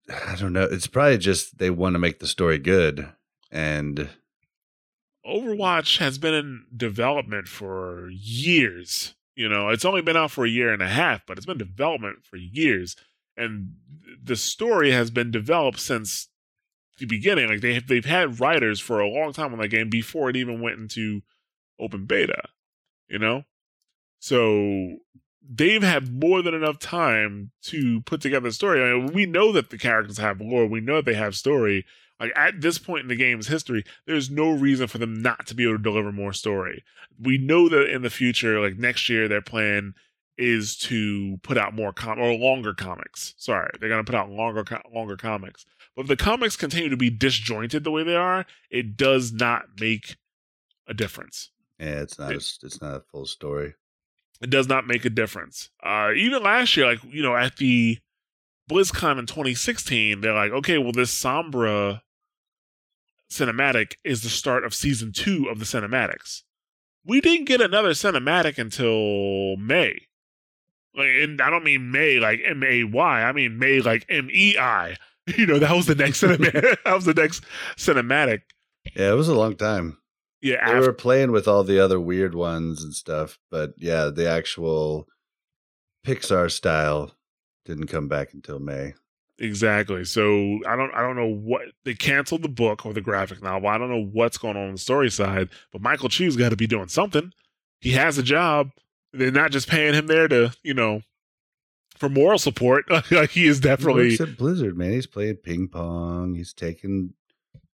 I don't know. It's probably just they want to make the story good. And Overwatch has been in development for years. You know, it's only been out for a year and a half, but it's been development for years. And the story has been developed since the beginning. Like, they, they've had writers for a long time on that game before it even went into open beta, you know? So they've had more than enough time to put together a story. I mean, we know that the characters have lore. We know that they have story. Like, at this point in the game's history, there's no reason for them not to be able to deliver more story. We know that in the future, like next year, their plan is to put out more com- or longer comics. Sorry, they're going to put out longer, co- longer comics. But if the comics continue to be disjointed the way they are, it does not make a difference. Yeah, it's not. It, a, it's not a full story. It does not make a difference. Uh, even last year, like you know, at the BlizzCon in twenty sixteen, they're like, okay, well, this Sombra cinematic is the start of season two of the cinematics. We didn't get another cinematic until May. Like, and I don't mean May like M A Y. I mean May like M E I. You know, that was the next cinematic. That was the next cinematic. Yeah, it was a long time. Yeah, they after- were playing with all the other weird ones and stuff, but yeah, the actual Pixar style didn't come back until May. Exactly. So I don't, I don't know what they canceled the book or the graphic novel. I don't know what's going on on the story side, but Michael Chu's got to be doing something. He has a job. They're not just paying him there to, you know, for moral support. Like, he is definitely he works at Blizzard, man. He's playing ping pong. He's taking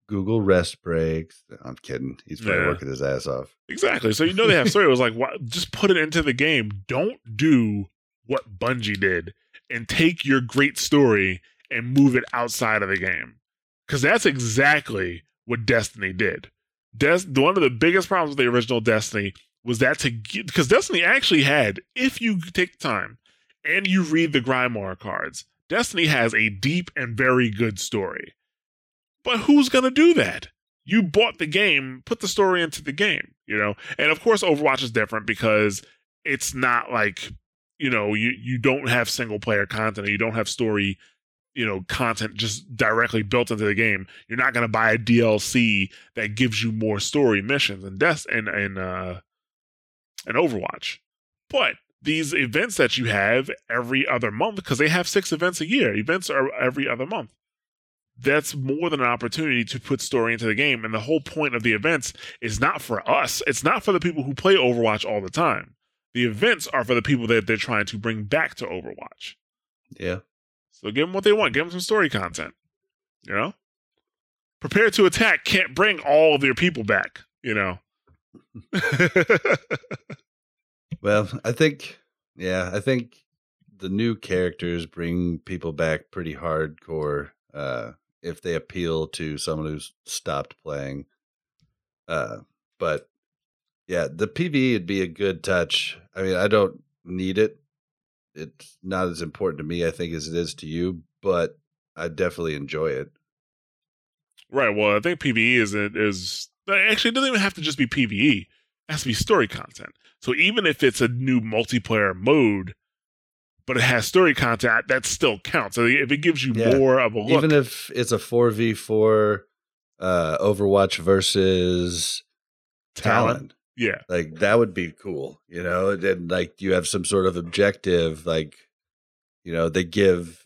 Google rest breaks. I'm kidding. He's probably yeah. working his ass off. Exactly. So you know they have story. It was like, why, just put it into the game. Don't do what Bungie did and take your great story and move it outside of the game, because that's exactly what Destiny did. Des- one of the biggest problems with the original Destiny was that to get, because Destiny actually had, if you take the time and you read the Grimoire cards, Destiny has a deep and very good story. But who's going to do that? You bought the game, put the story into the game, you know? And of course, Overwatch is different because it's not like, you know, you, you don't have single player content, or you don't have story, you know, content just directly built into the game. You're not going to buy a D L C that gives you more story missions and deaths and, and, uh, and Overwatch. But these events that you have every other month, because they have six events a year, events are every other month. That's more than an opportunity to put story into the game. And the whole point of the events is not for us. It's not for the people who play Overwatch all the time. The events are for the people that they're trying to bring back to Overwatch. Yeah. So give them what they want. Give them some story content. You know? Prepare to Attack can't bring all of your people back, you know? Well, I think, yeah, I think the new characters bring people back pretty hardcore, uh, if they appeal to someone who's stopped playing. Uh, but yeah, the P V E would be a good touch. I mean, I don't need it. It's not as important to me, I think, as it is to you, but I definitely enjoy it. Right. Well, I think P V E is, is actually, it doesn't even have to just be P V E. It has to be story content. So even if it's a new multiplayer mode, but it has story content, that still counts. So if it gives you yeah. more of a look. Even if it's a four v four uh, Overwatch versus talent. talent. Yeah. Like, that would be cool, you know? And, and, like, you have some sort of objective, like, you know, they give,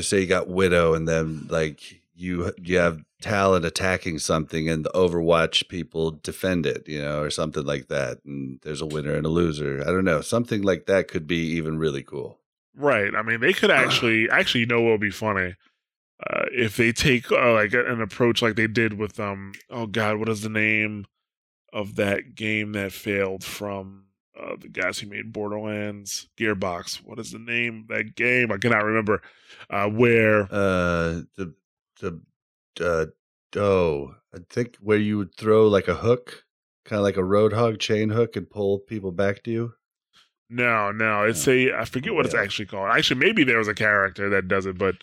say you got Widow, and then, like, you you have talent attacking something, and the Overwatch people defend it, you know, or something like that. And there's a winner and a loser. I don't know. Something like that could be even really cool. Right. I mean, they could actually, actually, you know, what would be funny uh, if they take uh, like an approach like they did with, um, oh God, what is the name of that game that failed from uh, the guys who made Borderlands? Gearbox. What is the name of that game? I cannot remember uh, where. Uh, the, the, Uh, oh, I think where you would throw like a hook, kind of like a Roadhog chain hook, and pull people back to you. No, no, it's oh. a I forget what yeah. it's actually called. Actually, maybe there was a character that does it, but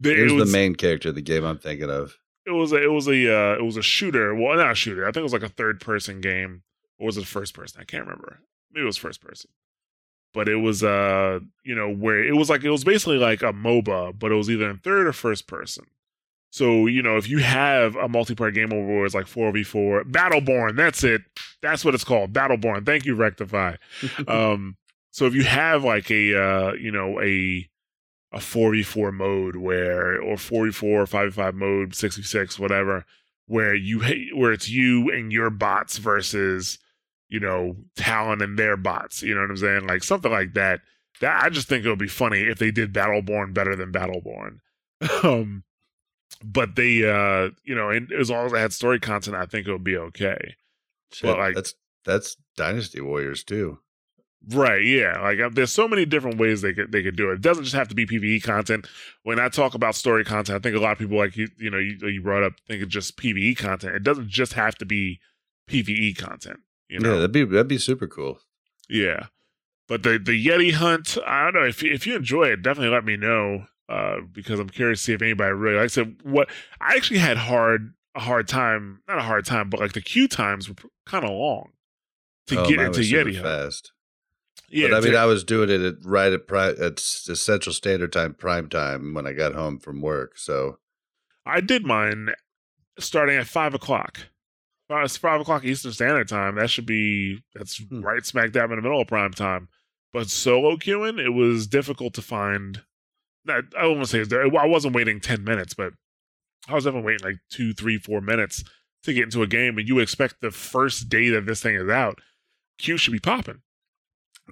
they, it was the main character of the game I'm thinking of. It was a, it was a uh, it was a shooter. Well, not a shooter. I think it was like a third person game, or was it first person? I can't remember. Maybe it was first person. But it was uh you know where it was like it was basically like a MOBA, but it was either in third or first person. So, you know, if you have a multiplayer game over where it's like four v four, Battleborn, that's it. That's what it's called, Battleborn. Thank you, Rectify. um, so if you have like a, uh, you know, a a four v four mode where, or four v four, five v five mode, six v six, whatever, where you where it's you and your bots versus, you know, Talon and their bots, you know what I'm saying? Like something like that. That I just think it would be funny if they did Battleborn better than Battleborn. um, but they, uh, you know, and as long as I had story content, I think it would be okay. Shit, but like, that's that's Dynasty Warriors too, right? Yeah, like there's so many different ways they could they could do it. It doesn't just have to be PvE content. When I talk about story content, I think a lot of people like you, you know, you, you brought up think it's just PvE content. It doesn't just have to be PvE content. You know, yeah, that'd be that'd be super cool. Yeah. But the, the Yeti hunt, I don't know. If if you enjoy it, definitely let me know uh, because I'm curious to see if anybody really likes it. What I actually had hard a hard time, not a hard time, but like the queue times were kind of long to oh, get into Yeti hunt. Fast. Yeah, but I mean, t- I was doing it at, right at pri- at Central Standard Time, prime time when I got home from work. So I did mine starting at five o'clock. It's five o'clock Eastern Standard Time. That should be that's hmm. right smack dab in the middle of prime time. But solo queuing, it was difficult to find. I won't say I wasn't waiting ten minutes, but I was definitely waiting like two, three, four minutes to get into a game. And you expect the first day that this thing is out, queue should be popping.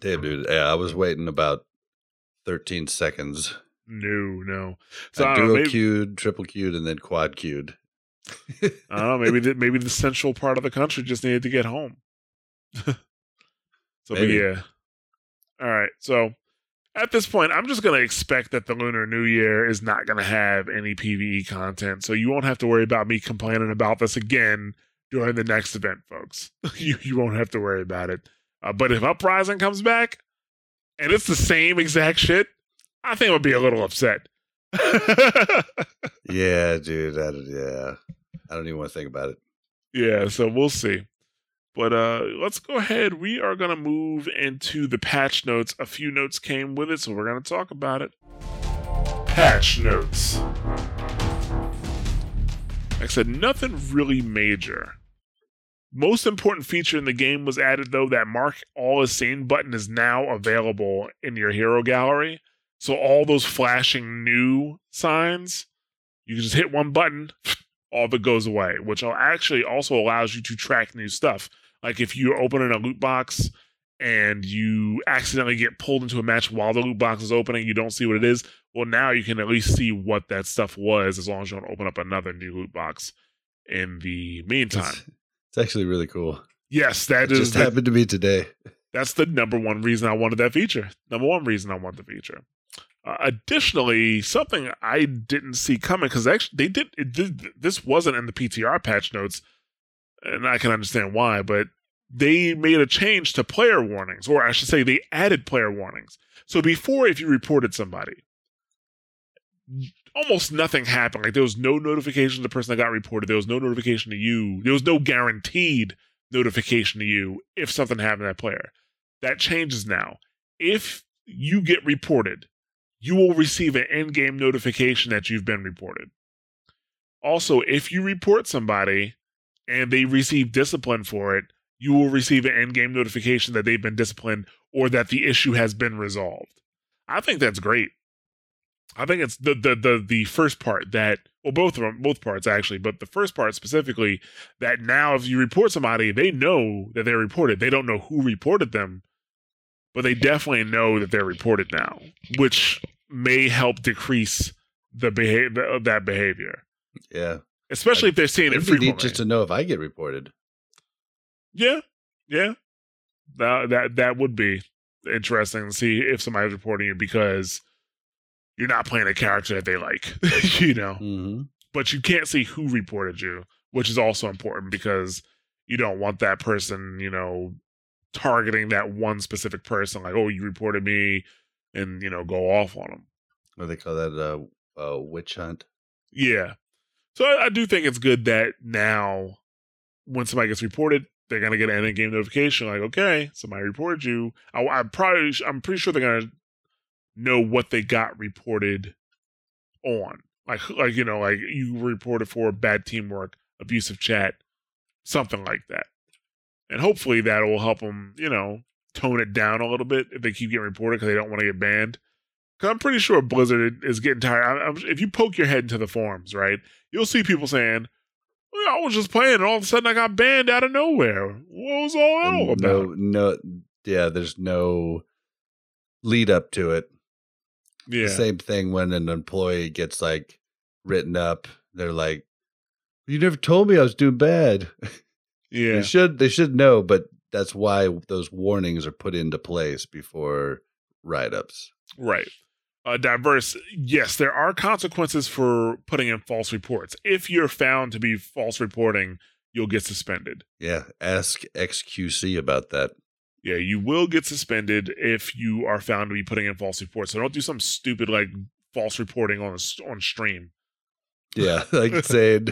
Damn, dude. Yeah, I was waiting about thirteen seconds. No, no. So I duo queued, triple queued, and then quad queued. I don't know, maybe the, maybe the central part of the country just needed to get home. So but yeah, all right. So at this point, I'm just going to expect that the Lunar New Year is not going to have any PvE content, so you won't have to worry about me complaining about this again during the next event, folks. you you won't have to worry about it. Uh, but if Uprising comes back and it's the same exact shit, I think I'll be a little upset. yeah, dude. I, yeah, I don't even want to think about it. Yeah, so we'll see. But uh, let's go ahead. We are going to move into the patch notes. A few notes came with it, so we're going to talk about it. Patch notes. Like I said, nothing really major. Most important feature in the game was added, though. That Mark All Is Seen button is now available in your hero gallery. So all those flashing new signs, you can just hit one button, all of it goes away, which actually also allows you to track new stuff. Like if you open in a loot box and you accidentally get pulled into a match while the loot box is opening, you don't see what it is. Well, now you can at least see what that stuff was as long as you don't open up another new loot box in the meantime. It's, it's actually really cool. Yes, that it is. Just the, happened to me today. That's the number one reason I wanted that feature. Number one reason I want the feature. Uh, additionally, something I didn't see coming, because actually they did, it did. This wasn't in the P T R patch notes, and I can understand why. But they made a change to player warnings, or I should say, they added player warnings. So before, if you reported somebody, almost nothing happened. Like there was no notification to the person that got reported. There was no notification to you. There was no guaranteed notification to you if something happened to that player. That changes now. If you get reported, you will receive an in-game notification that you've been reported. Also, if you report somebody and they receive discipline for it, you will receive an in-game notification that they've been disciplined or that the issue has been resolved. I think that's great. I think it's the the the, the first part that, well, both of them, both parts actually, but the first part specifically, that now if you report somebody, they know that they're reported. They don't know who reported them, but they definitely know that they're reported now, which may help decrease the behavior that behavior. Yeah, especially I, if they're seeing it frequently. Just to know if I get reported. Yeah, yeah, that that that would be interesting to see if somebody's reporting you because you're not playing a character that they like, you know. Mm-hmm. But you can't see who reported you, which is also important because you don't want that person, you know, targeting that one specific person, like, oh, you reported me, and, you know, go off on them. What do they call that? Uh, uh, witch hunt? Yeah. So I, I do think it's good that now when somebody gets reported, they're going to get an in-game notification, like, okay, somebody reported you. I, I probably, I'm pretty sure they're going to know what they got reported on. Like, like, you know, like you were reported for bad teamwork, abusive chat, something like that. And hopefully that will help them, you know, tone it down a little bit if they keep getting reported because they don't want to get banned. Because I'm pretty sure Blizzard is getting tired. I, I'm, if you poke your head into the forums, right, you'll see people saying, well, I was just playing and all of a sudden I got banned out of nowhere. What was all that all about? No, no, yeah, there's no lead up to it. Yeah. Same thing when an employee gets, like, written up They're like, you never told me I was doing bad. Yeah. They should, they should know, but that's why those warnings are put into place before write-ups. Right. Uh, diverse. Yes, there are consequences for putting in false reports. If you're found to be false reporting, you'll get suspended. Yeah. Ask X Q C about that. Yeah, you will get suspended if you are found to be putting in false reports. So don't do some stupid like false reporting on on stream. Yeah, like saying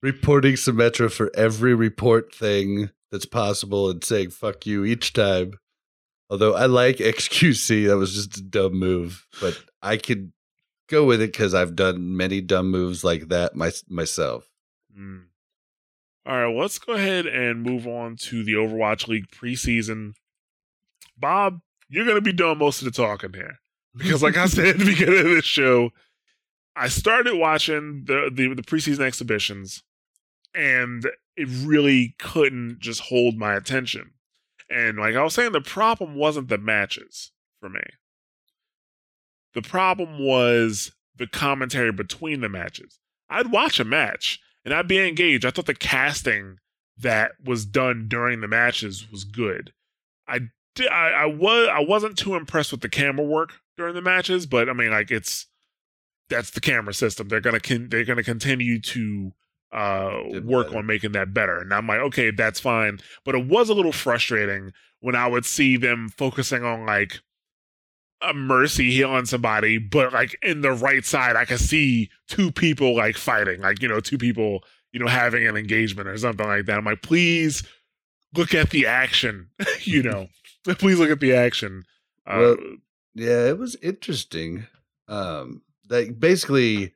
reporting Symmetra for every report thing that's possible and saying fuck you each time. Although I like X Q C, that was just a dumb move, but I could go with it because I've done many dumb moves like that my, myself. Mm. All right, well, let's go ahead and move on to the Overwatch League preseason. Bob, you're going to be doing most of the talking here because, like I said at the beginning of this show, I started watching the, the, the preseason exhibitions, and it really couldn't just hold my attention. And like I was saying, the problem wasn't the matches for me. The problem was the commentary between the matches. I'd watch a match and I'd be engaged. I thought the casting that was done during the matches was good. I, did, I, I, was, I wasn't too impressed with the camera work during the matches, but I mean, like it's that's the camera system. They're gonna con- they're gonna continue to uh work on making that better, and I'm like, okay, that's fine. But it was a little frustrating when I would see them focusing on like a Mercy healing somebody, but like in the right side I could see two people like fighting, like, you know, two people, you know, having an engagement or something like that. I'm like, please look at the action. You know, please look at the action. Uh, well, yeah, it was interesting. Um like basically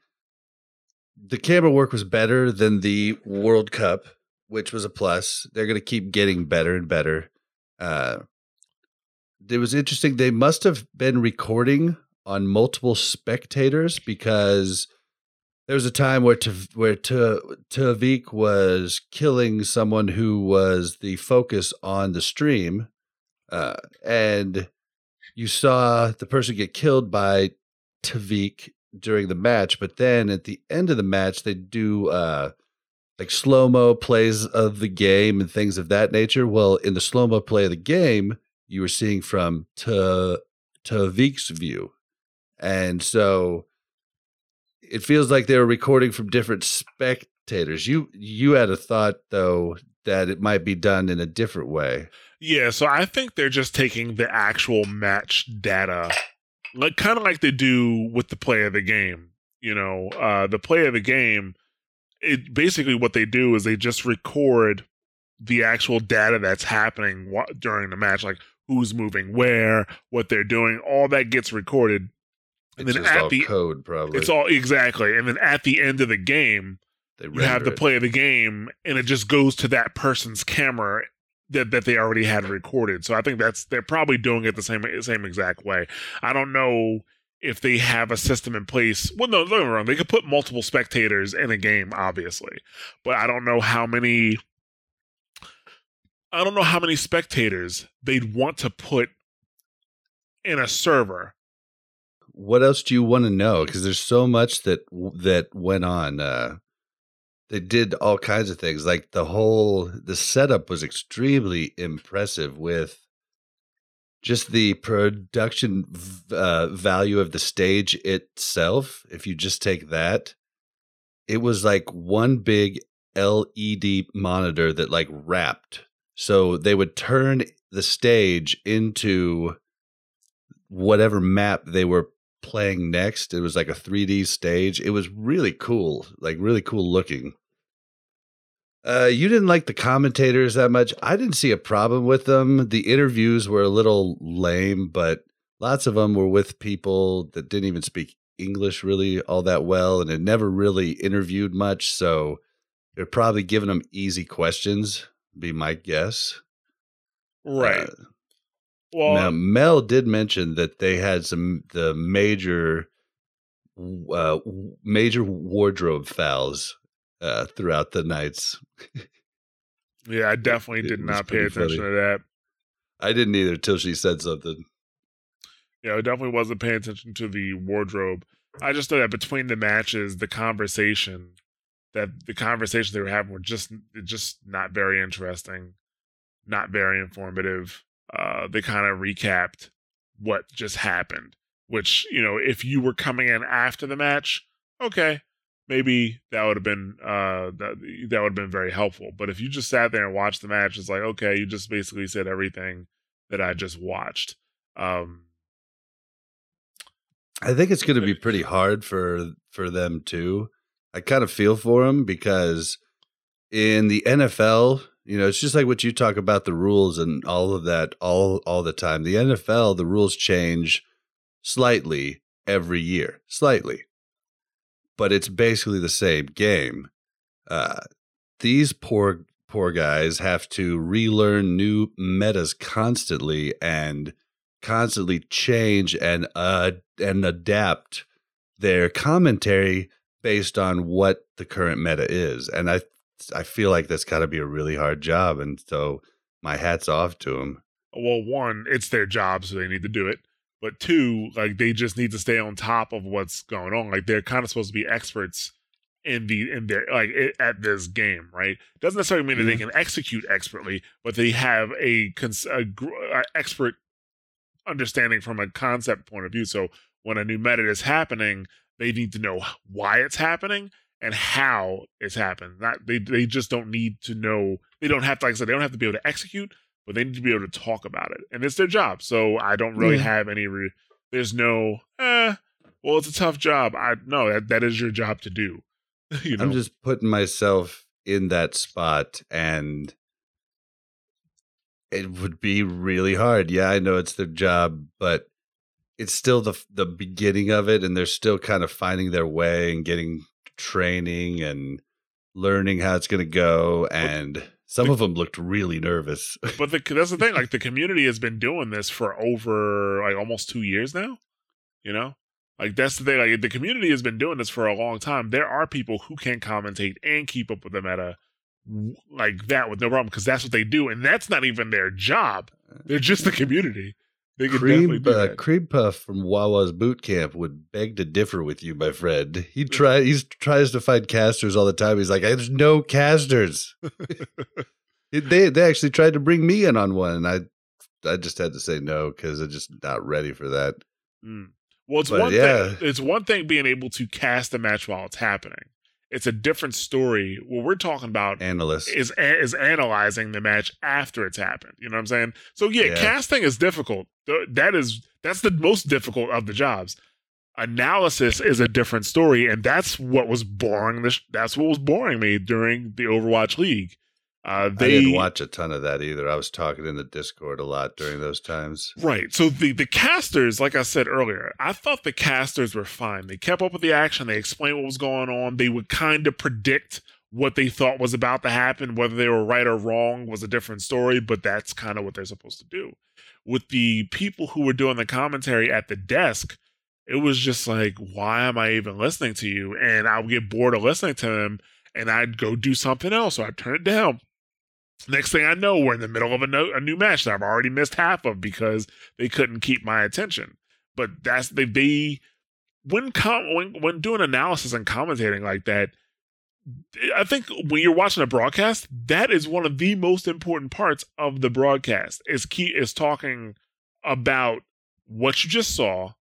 the camera work was better than the World Cup, which was a plus. They're going to keep getting better and better. Uh, it was interesting. They must have been recording on multiple spectators because there was a time where T- where T- Tavik was killing someone who was the focus on the stream, uh, and you saw the person get killed by Tavik during the match, but then at the end of the match they do uh like slow-mo plays of the game and things of that nature. Well, in the slow-mo play of the game, you were seeing from Tavik's view, and so it feels like they were recording from different spectators. You you had a thought though that it might be done in a different way. Yeah, so I think they're just taking the actual match data, like kind of like they do with the play of the game. You know, uh, the play of the game, it basically what they do is they just record the actual data that's happening wh- during the match, like who's moving where, what they're doing, all that gets recorded. And it's then just at all the code, probably. It's all exactly. And then at the end of the game, they you have the play it. of the game, and it just goes to that person's camera that that they already had recorded. So I think that's they're probably doing it the same same exact way. I don't know if they have a system in place. Well, no, don't get me wrong. They could put multiple spectators in a game, obviously, but I don't know how many. I don't know how many spectators they'd want to put in a server. What else do you want to know? Because there's so much that that went on. Uh... They did all kinds of things. Like the whole, the setup was extremely impressive with just the production uh, value of the stage itself. If you just take that, it was like one big L E D monitor that like wrapped. So they would turn the stage into whatever map they were playing next. It was like a three D stage. It was really cool, like really cool looking. Uh, you didn't like the commentators that much. I didn't see a problem with them. The interviews were a little lame, but lots of them were with people that didn't even speak English really all that well, and had never really interviewed much. So they're probably giving them easy questions, be my guess. Right. Uh, well, now, Mel did mention that they had some the major uh, major wardrobe fouls uh, throughout the nights. Yeah, I definitely did not pay attention funny. to that. I didn't either till she said something. Yeah, I definitely wasn't paying attention to the wardrobe. I just know that between the matches, the conversation that the conversations they were having were just just not very interesting, not very informative. Uh, they kind of recapped what just happened, which, you know, if you were coming in after the match, okay, maybe that would have been uh, that, that would have been very helpful. But if you just sat there and watched the match, it's like, okay, you just basically said everything that I just watched. Um, I think it's going to be pretty hard for for them too. I kind of feel for them because in the N F L, you know, it's just like what you talk about, the rules and all of that all all the time. The N F L, the rules change slightly every year, slightly, but it's basically the same game. Uh, these poor poor guys have to relearn new metas constantly and constantly change and uh and adapt their commentary based on what the current meta is. And I I feel like that's got to be a really hard job, and so my hat's off to them. Well, one, it's their job, so they need to do it. But two, like, they just need to stay on top of what's going on. Like, they're kind of supposed to be experts in the in their like at this game, right? Doesn't necessarily mean mm-hmm. that they can execute expertly, but they have a, a, a expert understanding from a concept point of view. So when a new meta is happening, they need to know why it's happening and how it's happened. Not they they just don't need to know. They don't have to, like I said, they don't have to be able to execute, but they need to be able to talk about it, and it's their job. So I don't really yeah. have any. Re- There's no. Eh, well, it's a tough job. I no, that that is your job to do. You know? I'm just putting myself in that spot, and it would be really hard. Yeah, I know it's their job, but it's still the the beginning of it, and they're still kind of finding their way and getting training and learning how it's going to go. And some the, of them looked really nervous. But the, that's the thing. Like, the community has been doing this for over like almost two years now, you know, like that's the thing. Like, the community has been doing this for a long time. There are people who can commentate and keep up with the meta like that with no problem, because that's what they do. And that's not even their job. They're just the community. They could Cream, do uh, that. Cream Puff from Wawa's Boot Camp would beg to differ with you, my friend. He try he tries to find casters all the time. He's like, there's no casters. they they actually tried to bring me in on one, and I I just had to say no because I'm just not ready for that. Mm. Well, it's but, one yeah. thing. It's one thing being able to cast a match while it's happening. It's a different story. What we're talking about Analysts. is is analyzing the match after it's happened. You know what I'm saying? So yeah, yeah, casting is difficult. That is that's the most difficult of the jobs. Analysis is a different story, and that's what was boring. This that's what was boring me during the Overwatch League. Uh, they, I didn't watch a ton of that either. I was talking in the Discord a lot during those times. Right. So the, the casters, like I said earlier, I thought the casters were fine. They kept up with the action. They explained what was going on. They would kind of predict what they thought was about to happen. Whether they were right or wrong was a different story, but that's kind of what they're supposed to do. With the people who were doing the commentary at the desk, it was just like, why am I even listening to you? And I would get bored of listening to them, and I'd go do something else, or I'd turn it down. Next thing I know, we're in the middle of a, no, a new match that I've already missed half of because they couldn't keep my attention. But that's they, they when, com, when when doing analysis and commentating like that, I think when you're watching a broadcast, that is one of the most important parts of the broadcast is key is talking about what you just saw,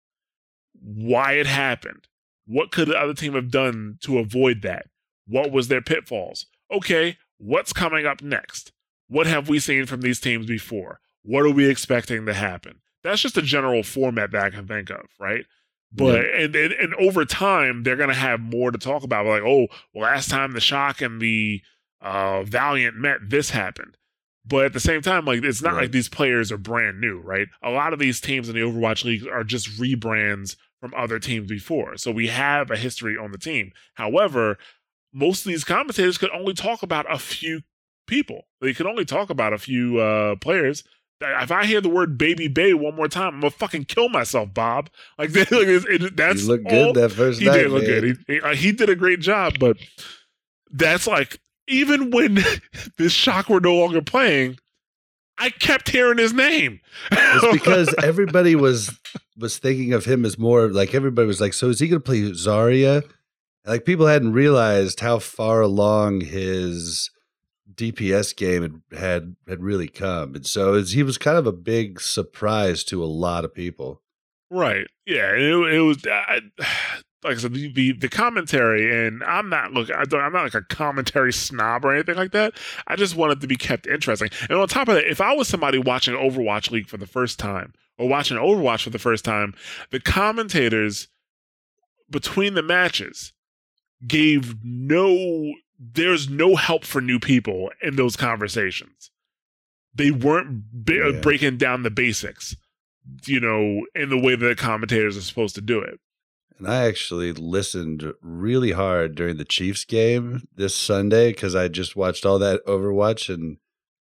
why it happened, what could the other team have done to avoid that, what was their pitfalls. Okay. What's coming up next? What have we seen from these teams before? What are we expecting to happen? That's just a general format that I can think of, right? But yeah. and, and and over time, they're going to have more to talk about. Like, oh, well, last time the Shock and the uh, Valiant met, this happened. But at the same time, like, it's not right. like these players are brand new, right? A lot of these teams in the Overwatch League are just rebrands from other teams before. So we have a history on the team. However, most of these commentators could only talk about a few people. They could only talk about a few uh, players. If I hear the word Baby Bay one more time, I'm going to fucking kill myself, Bob. Like, they, like it, it, that's You looked all, good that first he night, He did look man. good. He, he, uh, he did a great job, but that's like, even when this Shock were no longer playing, I kept hearing his name. It's because everybody was was thinking of him as more, like, everybody was like, so is he going to play Zarya? Like, people hadn't realized how far along his D P S game had, had, had really come. And so it was, he was kind of a big surprise to a lot of people. Right. Yeah. It, it was, I, like I said, the, the, the commentary, and I'm not, look, I don't, I'm not like a commentary snob or anything like that. I just wanted to be kept interesting. And on top of that, if I was somebody watching Overwatch League for the first time or watching Overwatch for the first time, the commentators between the matches gave no, there's no help for new people in those conversations. They weren't b- yeah. breaking down the basics, you know, in the way that commentators are supposed to do it. And I actually listened really hard during the Chiefs game this Sunday because I just watched all that Overwatch and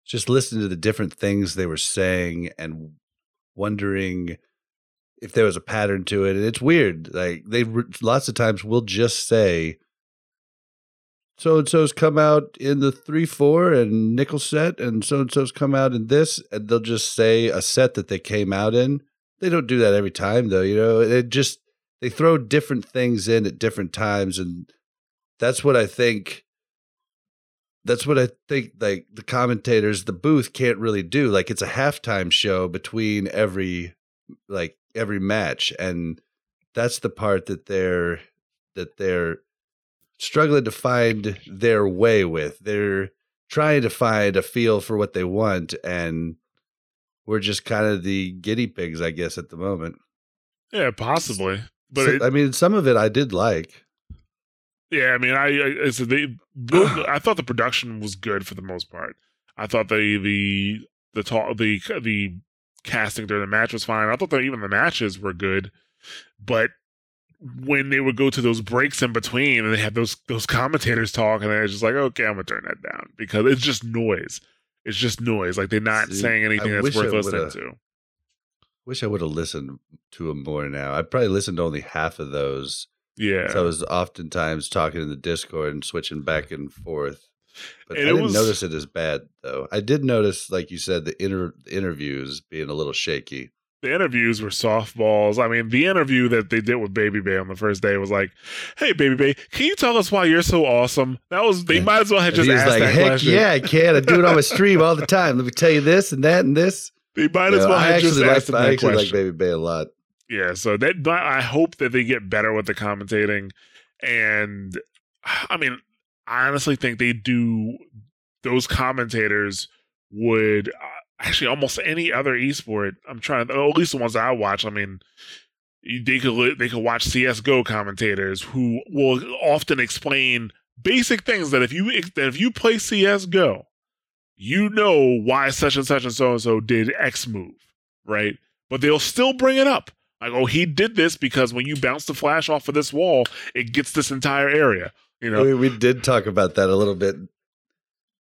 just listened to the different things they were saying and wondering if there was a pattern to it. And it's weird. Like, they lots of times will just say, so-and-so's come out in the three four and nickel set, and so-and-so's come out in this, and they'll just say a set that they came out in. They don't do that every time, though. You know, it just, they throw different things in at different times, and that's what I think, that's what I think, like, the commentators, the booth can't really do. Like, it's a halftime show between every, like, every match, and that's the part that they're, that they're, struggling to find their way with. They're trying to find a feel for what they want, and we're just kind of the guinea pigs, I guess, at the moment. Yeah, possibly. But so, it, I mean, some of it I did like. Yeah, I mean, I I, so they, I thought the production was good for the most part. I thought the the the talk, the the casting during the match was fine. I thought that even the matches were good, but when they would go to those breaks in between and they had those those commentators talk, and I was just like, okay, I'm gonna turn that down because it's just noise. It's just noise. Like, they're not See, saying anything I that's worth listening to. Wish I would have listened to them more now. I probably listened to only half of those. Yeah. So I was oftentimes talking in the Discord and switching back and forth. But and I didn't was, notice it as bad though. I did notice, like you said, the inter- interviews being a little shaky. The interviews were softballs. I mean, the interview that they did with Baby Bay on the first day was like, "Hey, Baby Bay, can you tell us why you're so awesome?" That was they might as well have just asked like, that Heck question. Yeah, I can. I do it on my stream all the time. Let me tell you this and that and this. They might you as know, well I have just asked like, that I actually question. Like Baby Bay a lot. Yeah, so that I hope that they get better with the commentating, and I mean, I honestly think they do. Those commentators would. Actually, almost any other esport, I'm trying to, at least the ones that I watch, I mean, they could, they could watch C S G O commentators who will often explain basic things that if you that if you play C S G O, you know why such and such and so-and-so did X move, right? But they'll still bring it up. Like, oh, he did this because when you bounce the flash off of this wall, it gets this entire area. You know, We, we did talk about that a little bit.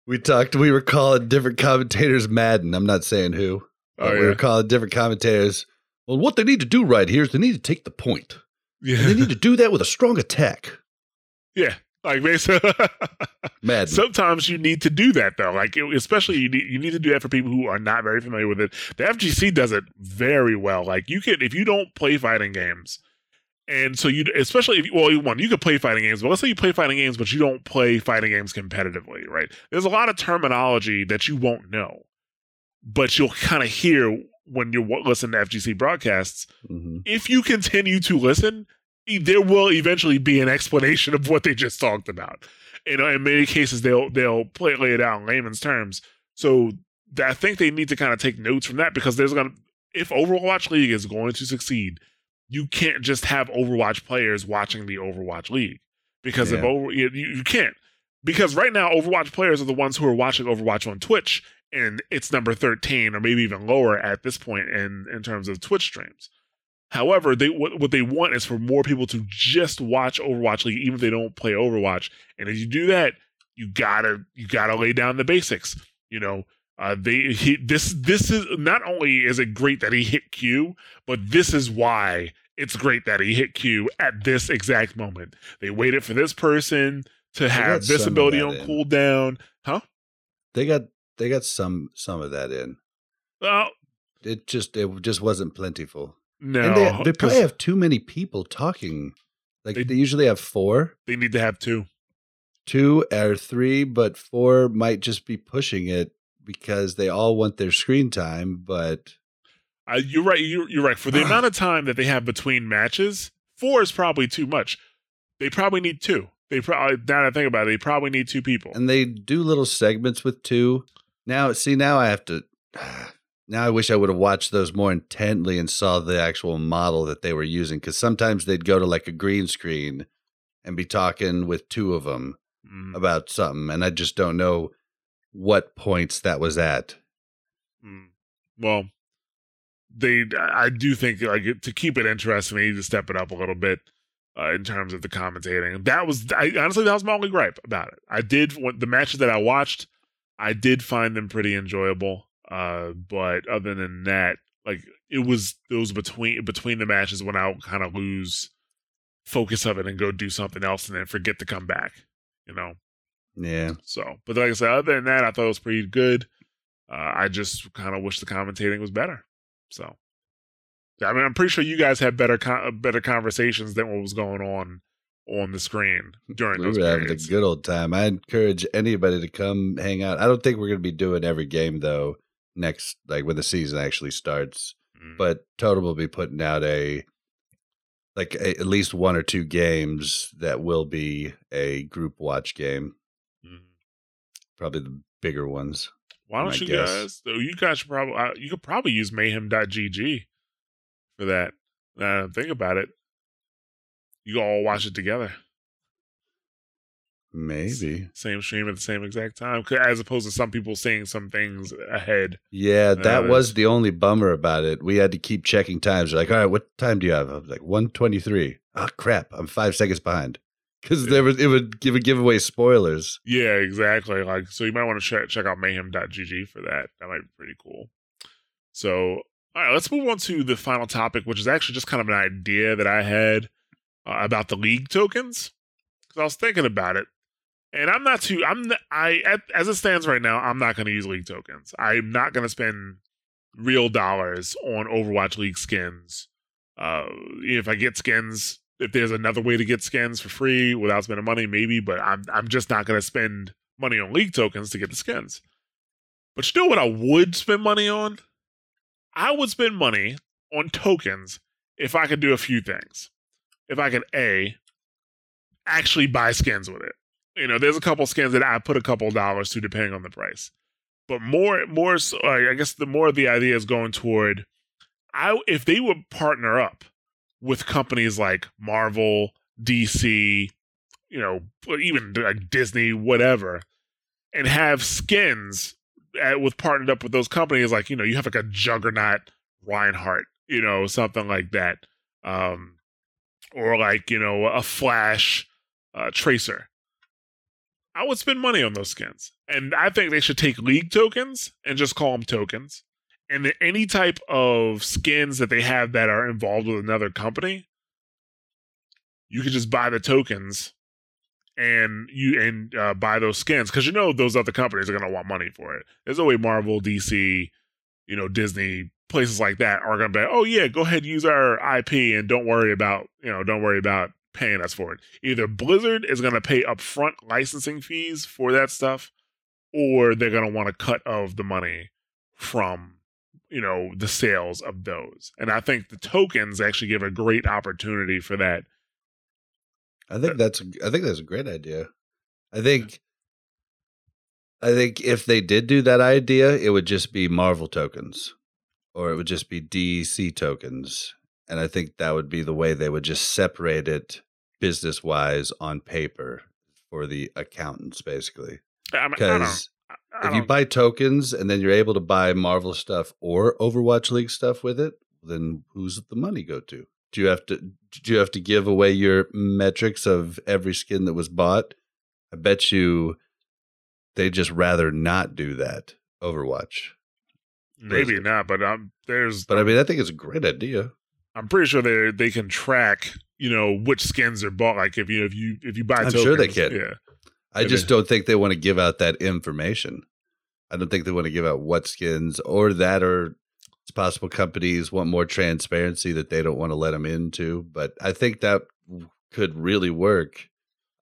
We talked, we were calling different commentators Madden. I'm not saying who. But oh, yeah. We were calling different commentators. Well, what they need to do right here is they need to take the point. Yeah. And they need to do that with a strong attack. Yeah. Like, basically. Madden. Sometimes you need to do that, though. Like, especially you need, you need to do that for people who are not very familiar with it. The F G C does it very well. Like, you can, if you don't play fighting games, and so you, especially if you, well, you want, you could play fighting games, but let's say you play fighting games, but you don't play fighting games competitively, right? There's a lot of terminology that you won't know, but you'll kind of hear when you're listening to F G C broadcasts. Mm-hmm. If you continue to listen, there will eventually be an explanation of what they just talked about. You know, in many cases, they'll, they'll play, lay it out in layman's terms. So I think they need to kind of take notes from that, because there's going to, if Overwatch League is going to succeed, you can't just have Overwatch players watching the Overwatch League, because yeah. if over you, you can't, because right now Overwatch players are the ones who are watching Overwatch on Twitch, and it's number thirteen or maybe even lower at this point in, in terms of Twitch streams. However, they what, what they want is for more people to just watch Overwatch League, even if they don't play Overwatch. And if you do that, you gotta you gotta lay down the basics. You know, uh, they he, this this is not only is it great that he hit Q, but this is why. It's great that he hit Q at this exact moment. They waited for this person to have this ability on cooldown. Huh? They got they got some some of that in. Well, it just it just wasn't plentiful. No, and they, they probably have too many people talking Like they, they usually have four. They need to have two. Two or three, but four might just be pushing it because they all want their screen time. But uh, you're right. You're, you're right. For the amount of time that they have between matches, four is probably too much. They probably need two. They probably, now that I think about it, they probably need two people. And they do little segments with two. Now, see, now I have to. Now I wish I would have watched those more intently and saw the actual model that they were using, because sometimes they'd go to like a green screen and be talking with two of them mm. about something, and I just don't know what points that was at. Mm. Well, they I do think like to keep it interesting, they need to step it up a little bit uh, in terms of the commentating. That was I, honestly that was my only gripe about it. I did when, the matches that I watched, I did find them pretty enjoyable. Uh, but other than that, like it was, it was between, between the matches when I kind of lose focus of it and go do something else and then forget to come back, you know? Yeah. So, but like I said, other than that, I thought it was pretty good. Uh, I just kind of wish the commentating was better. So, I mean, I'm pretty sure you guys had better, con- better conversations than what was going on on the screen during we those were having periods. A good old time. I encourage anybody to come hang out. I don't think we're going to be doing every game though. Next, like when the season actually starts, mm. but Totem will be putting out a like a, at least one or two games that will be a group watch game. Mm. Probably the bigger ones. Why don't you guess. guys? So you guys should probably uh, you could probably use mayhem dot g g for that. Uh, think about it. You all watch it together. Maybe same stream at the same exact time, as opposed to some people seeing some things ahead. Yeah, that uh, was the only bummer about it. We had to keep checking times. We're like, all right, what time do you have? I was like, one twenty-three. Oh crap, I'm five seconds behind because there was it would give give away spoilers. Yeah, exactly. Like, so you might want to check check out mayhem dot g g for that. That might be pretty cool. So, all right, let's move on to the final topic, which is actually just kind of an idea that I had uh, about the league tokens, because I was thinking about it. And I'm not too, I'm, not, I, as it stands right now, I'm not going to use League tokens. I'm not going to spend real dollars on Overwatch League skins. Uh, if I get skins, if there's another way to get skins for free without spending money, maybe, but I'm, I'm just not going to spend money on League tokens to get the skins. But you know what I would spend money on? I would spend money on tokens if I could do a few things. If I could, A, actually buy skins with it. You know, there's a couple skins that I put a couple dollars to, depending on the price. But more, more, I guess the more the idea is going toward, I if they would partner up with companies like Marvel, D C, you know, even like Disney, whatever, and have skins at, with partnered up with those companies, like, you know, you have like a Juggernaut, Reinhardt, you know, something like that, um, or like, you know, a Flash, uh, Tracer. I would spend money on those skins. And I think they should take League tokens and just call them tokens. And then any type of skins that they have that are involved with another company, you can just buy the tokens and you and uh, buy those skins. Because you know those other companies are going to want money for it. There's no way Marvel, D C, you know, Disney, places like that are going to be, oh yeah, go ahead, use our I P and don't worry about, you know, don't worry about paying us for it. Either Blizzard is going to pay upfront licensing fees for that stuff, or they're going to want a cut of the money from, you know, the sales of those. And I think the tokens actually give a great opportunity for that. I think that's, I think that's a great idea. I think, I think if they did do that idea, it would just be Marvel tokens, or it would just be D C tokens. And I think that would be the way they would just separate it business-wise on paper for the accountants, basically. Because if you buy tokens and then you're able to buy Marvel stuff or Overwatch League stuff with it, then who's the money go to? Do you have to? Do you have to give away your metrics of every skin that was bought? I bet you they just rather not do that. Overwatch, maybe there's, not, but um, there's. But I mean, I think it's a great idea. I'm pretty sure they they can track, you know, which skins are bought. Like if you if you if you buy, I'm tokens, sure they can. Yeah, I if just they, don't think they want to give out that information. I don't think they want to give out what skins or that, or it's possible companies want more transparency that they don't want to let them into. But I think that could really work.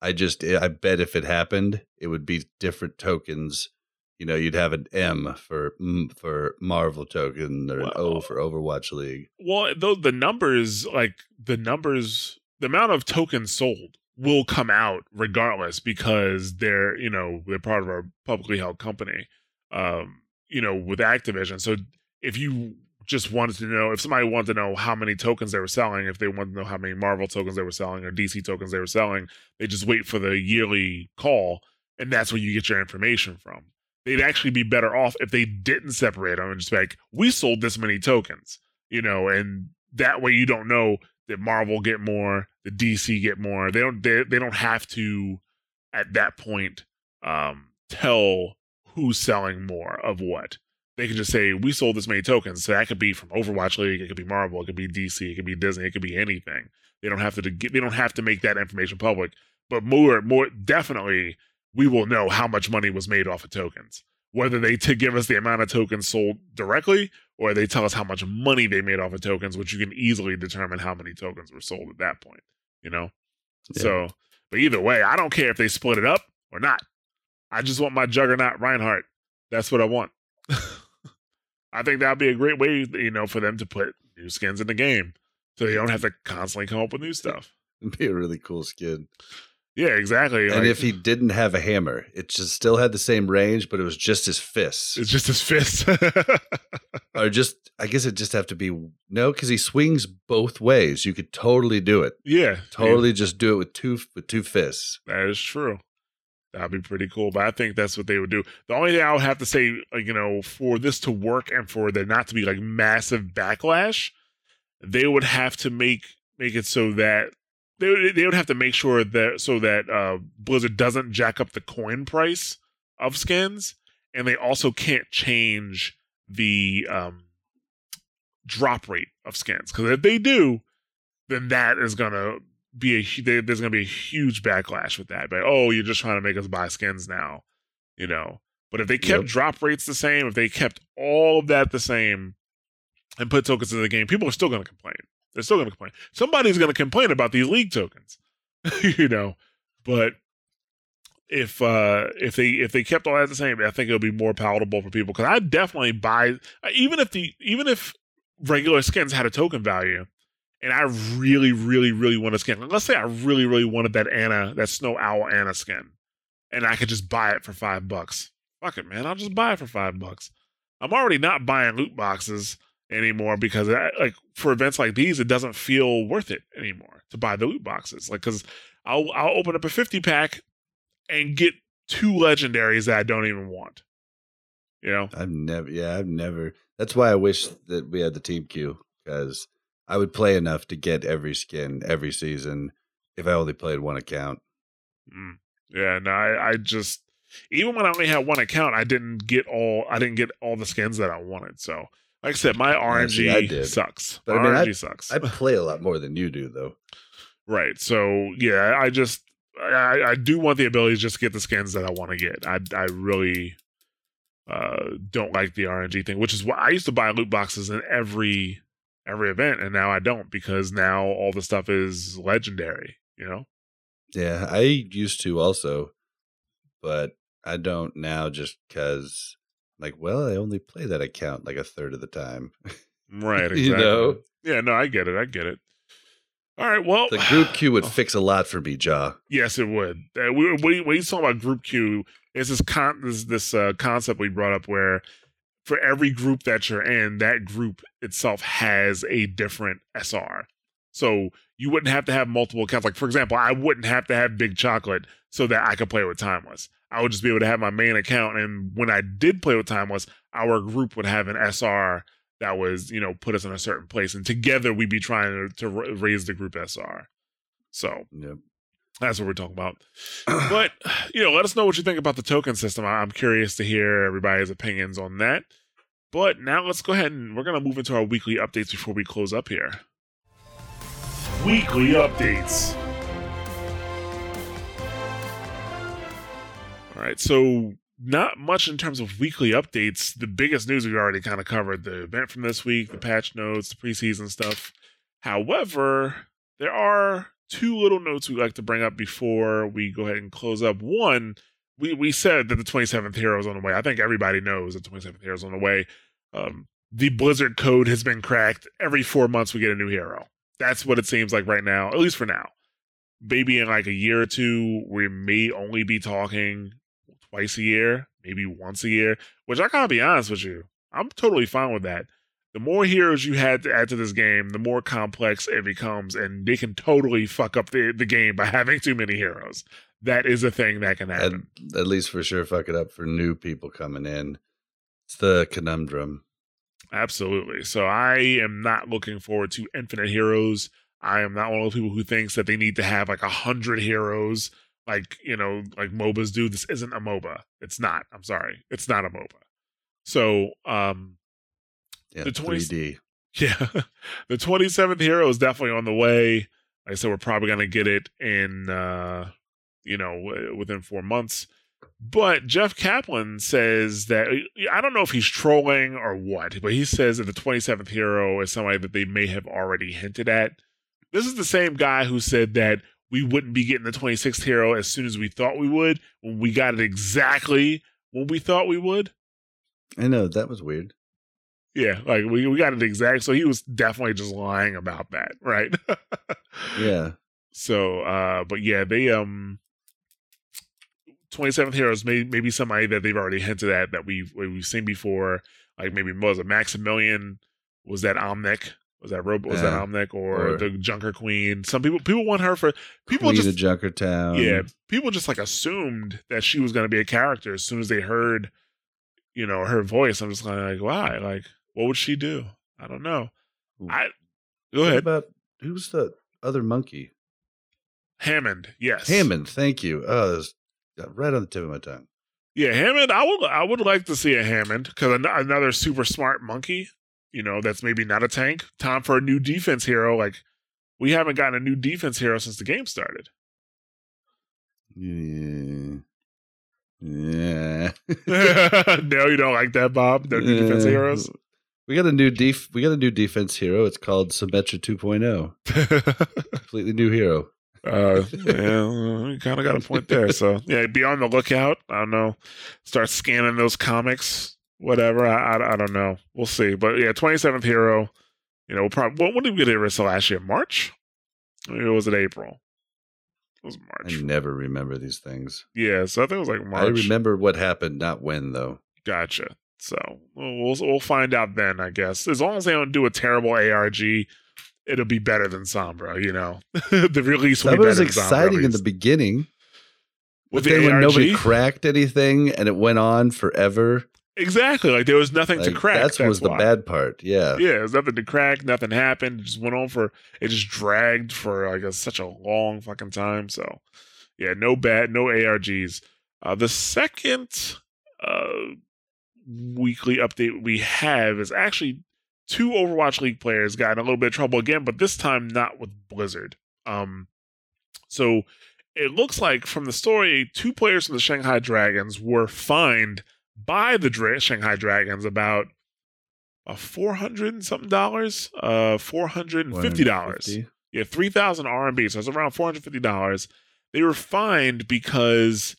I just, I bet if it happened, it would be different tokens. You know, you'd have an M for for Marvel token or an wow. O for Overwatch League. Well, though the numbers, like the numbers, the amount of tokens sold will come out regardless because they're, you know, they're part of our publicly held company, um, you know, with Activision. So if you just wanted to know, if somebody wanted to know how many tokens they were selling, if they wanted to know how many Marvel tokens they were selling or D C tokens they were selling, they just wait for the yearly call, and that's where you get your information from. They'd actually be better off if they didn't separate them and just be like, we sold this many tokens, you know, and that way you don't know that Marvel get more, the D C get more. They don't, they, they don't have to at that point um, tell who's selling more of what. They can just say, we sold this many tokens. So that could be from Overwatch League. It could be Marvel. It could be D C. It could be Disney. It could be anything. They don't have to, they don't have to make that information public, but more, more definitely we will know how much money was made off of tokens, whether they to give us the amount of tokens sold directly, or they tell us how much money they made off of tokens, which you can easily determine how many tokens were sold at that point, you know? Yeah. So, but either way, I don't care if they split it up or not. I just want my Juggernaut Reinhardt. That's what I want. I think that'd be a great way, you know, for them to put new skins in the game, so they don't have to constantly come up with new stuff. It'd be a really cool skin. Yeah, exactly. And like, if he didn't have a hammer, it just still had the same range, but it was just his fists. It's just his fists. Or just, I guess it just have to be no, because he swings both ways. You could totally do it. Yeah, totally. Yeah. Just do it with two with two fists. That is true. That'd be pretty cool, but I think that's what they would do. The only thing I would have to say, you know, for this to work and for there not to be like massive backlash, they would have to make make it so that they they would have to make sure that so that uh, Blizzard doesn't jack up the coin price of skins, and they also can't change the um, drop rate of skins, because if they do, then that is gonna be a they, there's gonna be a huge backlash with that. But oh, you're just trying to make us buy skins now, you know. But if they kept yep. drop rates the same, if they kept all of that the same, and put tokens in the game, people are still gonna complain. They're still gonna complain. Somebody's gonna complain about these league tokens, you know. But if uh, if they if they kept all that the same, I think it'll be more palatable for people. Because I definitely buy even if the even if regular skins had a token value. And I really, really, really want a skin. Let's say I really, really wanted that Ana, that Snow Owl Ana skin, and I could just buy it for five bucks. Fuck it, man! I'll just buy it for five bucks. I'm already not buying loot boxes anymore because, I, like, for events like these, it doesn't feel worth it anymore to buy the loot boxes. Like, because I'll I'll open up a fifty pack and get two legendaries that I don't even want. You know, I've never, yeah, I've never. That's why I wish that we had the team queue, because I would play enough to get every skin every season if I only played one account. Mm. Yeah, no, I, I just even when I only had one account, I didn't get all I didn't get all the skins that I wanted. So, like I said, my R N G Actually, sucks. But, R N G I mean, I, sucks. I play a lot more than you do, though. Right. So, yeah, I just I, I do want the ability to just get the skins that I want to get. I I really uh, don't like the R N G thing, which is why I used to buy loot boxes in every. every event, and now I don't, because now all the stuff is legendary, you know? Yeah, I used to also, but I don't now just because, like, well, I only play that account like a third of the time. Right, exactly. You know? Yeah, no, I get it, I get it. All right, well... The group queue would fix a lot for me, Ja. Yes, it would. Uh, we, we, when you talk about group queue, it's this, con- this, this uh, concept we brought up where for every group that you're in, that group itself has a different S R. So you wouldn't have to have multiple accounts. Like, for example, I wouldn't have to have Big Chocolate so that I could play with Timeless. I would just be able to have my main account. And when I did play with Timeless, our group would have an S R that was, you know, put us in a certain place. And together we'd be trying to, to raise the group S R. So yep. That's what we're talking about. But, you know, let us know what you think about the token system. I'm curious to hear everybody's opinions on that. But now let's go ahead and we're going to move into our weekly updates before we close up here. Weekly updates. All right, so not much in terms of weekly updates. The biggest news we've already kind of covered, the event from this week, the patch notes, the preseason stuff. However, there are two little notes we'd like to bring up before we go ahead and close up. One, we, we said that the twenty-seventh hero is on the way. I think everybody knows that the twenty-seventh hero is on the way. Um, the Blizzard code has been cracked. Every four months we get a new hero. That's what it seems like right now, at least for now. Maybe in like a year or two, we may only be talking twice a year, maybe once a year, which I gotta be honest with you, I'm totally fine with that. The more heroes you had to add to this game, the more complex it becomes, and they can totally fuck up the, the game by having too many heroes. That is a thing that can happen. At, at least for sure fuck it up for new people coming in. It's the conundrum. Absolutely. So I am not looking forward to infinite heroes. I am not one of those people who thinks that they need to have like a hundred heroes, like, you know, like MOBAs do. This isn't a MOBA. It's not. I'm sorry. It's not a MOBA. So, um, yeah, the twenty, three D. Yeah, the twenty-seventh hero is definitely on the way. Like I said, we're probably going to get it in, uh, you know, w- within four months. But Jeff Kaplan says that, I don't know if he's trolling or what, but he says that the twenty-seventh hero is somebody that they may have already hinted at. This is the same guy who said that we wouldn't be getting the twenty-sixth hero as soon as we thought we would, when we got it exactly when we thought we would. I know, that was weird. Yeah, like we, we got it exact. So he was definitely just lying about that, right? Yeah. So, uh, but yeah, they um, twenty-seventh heroes may maybe somebody that they've already hinted at that we've we've seen before. Like maybe was it Maximilian? Was that Omnic? Was that Robo? Was uh, that Omnic or, or the Junker Queen? Some people people want her for people Queen just Junkertown. Yeah, people just like assumed that she was going to be a character as soon as they heard, you know, her voice. I'm just kind of like, why? Like, what would she do? I don't know. I go ahead. What about who's the other monkey? Hammond. Yes, Hammond. Thank you. Oh, that's right on the tip of my tongue. Yeah, Hammond. I would. I would like to see a Hammond because an- another super smart monkey. You know, that's maybe not a tank. Time for a new defense hero. Like, we haven't gotten a new defense hero since the game started. Yeah. Yeah. No, you don't like that, Bob? No new yeah. defense heroes? We got a new def- we got a new defense hero. It's called Symmetra two point oh. Completely new hero. Uh, yeah, we kind of got a point there. So, yeah, be on the lookout. I don't know. Start scanning those comics. Whatever, I, I I don't know. We'll see. But yeah, twenty-seventh hero, you know, we'll probably, when, when did we get Orisa last year? March? Or was it April? It was March. I never remember these things. Yeah, so I think it was like March. I remember what happened, not when, though. Gotcha. So we'll we'll find out then, I guess. As long as they don't do a terrible A R G, it'll be better than Sombra, you know? The release will that be better than Sombra. That was exciting in the beginning. With the A R G? When nobody cracked anything and it went on forever. Exactly. Like there was nothing like, to crack. That was why. The bad part. Yeah. Yeah. There was nothing to crack. Nothing happened. It just went on for, it just dragged for like a, such a long fucking time. So yeah, no bad, no A R Gs. Uh, the second uh, weekly update we have is actually two Overwatch League players got in a little bit of trouble again, but this time not with Blizzard. Um, so it looks like from the story, two players from the Shanghai Dragons were fined by the Dra- Shanghai Dragons about a uh, four hundred and something dollars, uh, four hundred and fifty dollars. Yeah, three thousand R M B. So it's around four hundred fifty dollars. They were fined because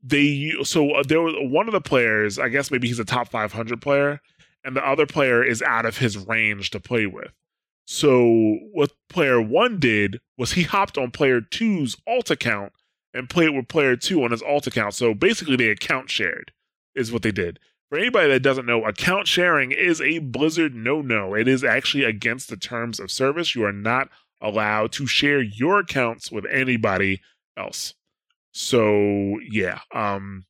they. So there was one of the players. I guess maybe he's a top five hundred player, and the other player is out of his range to play with. So what player one did was he hopped on player two's alt account and play it with player two on his alt account. So basically they account shared is what they did. For anybody that doesn't know, account sharing is a Blizzard no-no. It is actually against the terms of service. You are not allowed to share your accounts with anybody else. So yeah, um,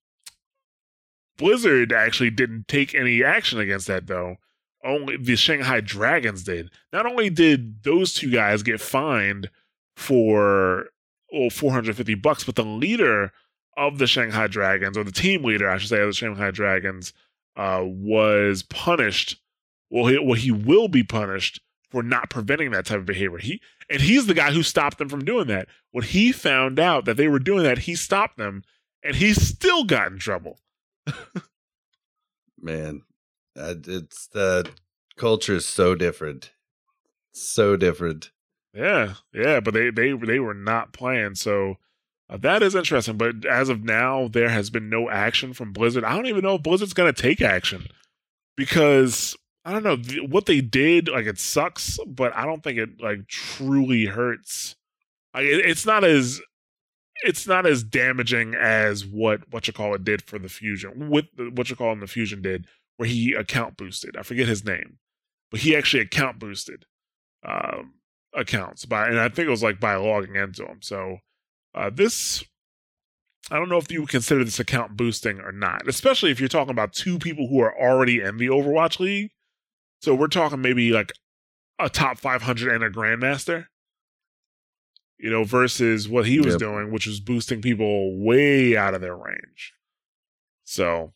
Blizzard actually didn't take any action against that though. Only the Shanghai Dragons did. Not only did those two guys get fined for or four hundred fifty bucks, but the leader of the Shanghai Dragons, or the team leader, I should say, of the Shanghai Dragons, uh, was punished. Well he, well, he will be punished for not preventing that type of behavior. He and he's the guy who stopped them from doing that. When he found out that they were doing that, he stopped them, and he still got in trouble. Man, it's the uh, culture is so different, so different. Yeah, yeah, but they they they were not playing, so uh, that is interesting. But as of now, there has been no action from Blizzard. I don't even know if Blizzard's gonna take action, because I don't know th- what they did. Like, it sucks, but I don't think it like truly hurts. Like, it, it's not as it's not as damaging as what what you call it did for the Fusion. With what you call him the Fusion did, where he account boosted. I forget his name, but he actually account boosted um, accounts by, and I think it was like by logging into them. So uh, this, I don't know if you would consider this account boosting or not, especially if you're talking about two people who are already in the Overwatch League. So we're talking maybe like a top five hundred and a Grandmaster, you know, versus what he was yep. doing, which was boosting people way out of their range. So.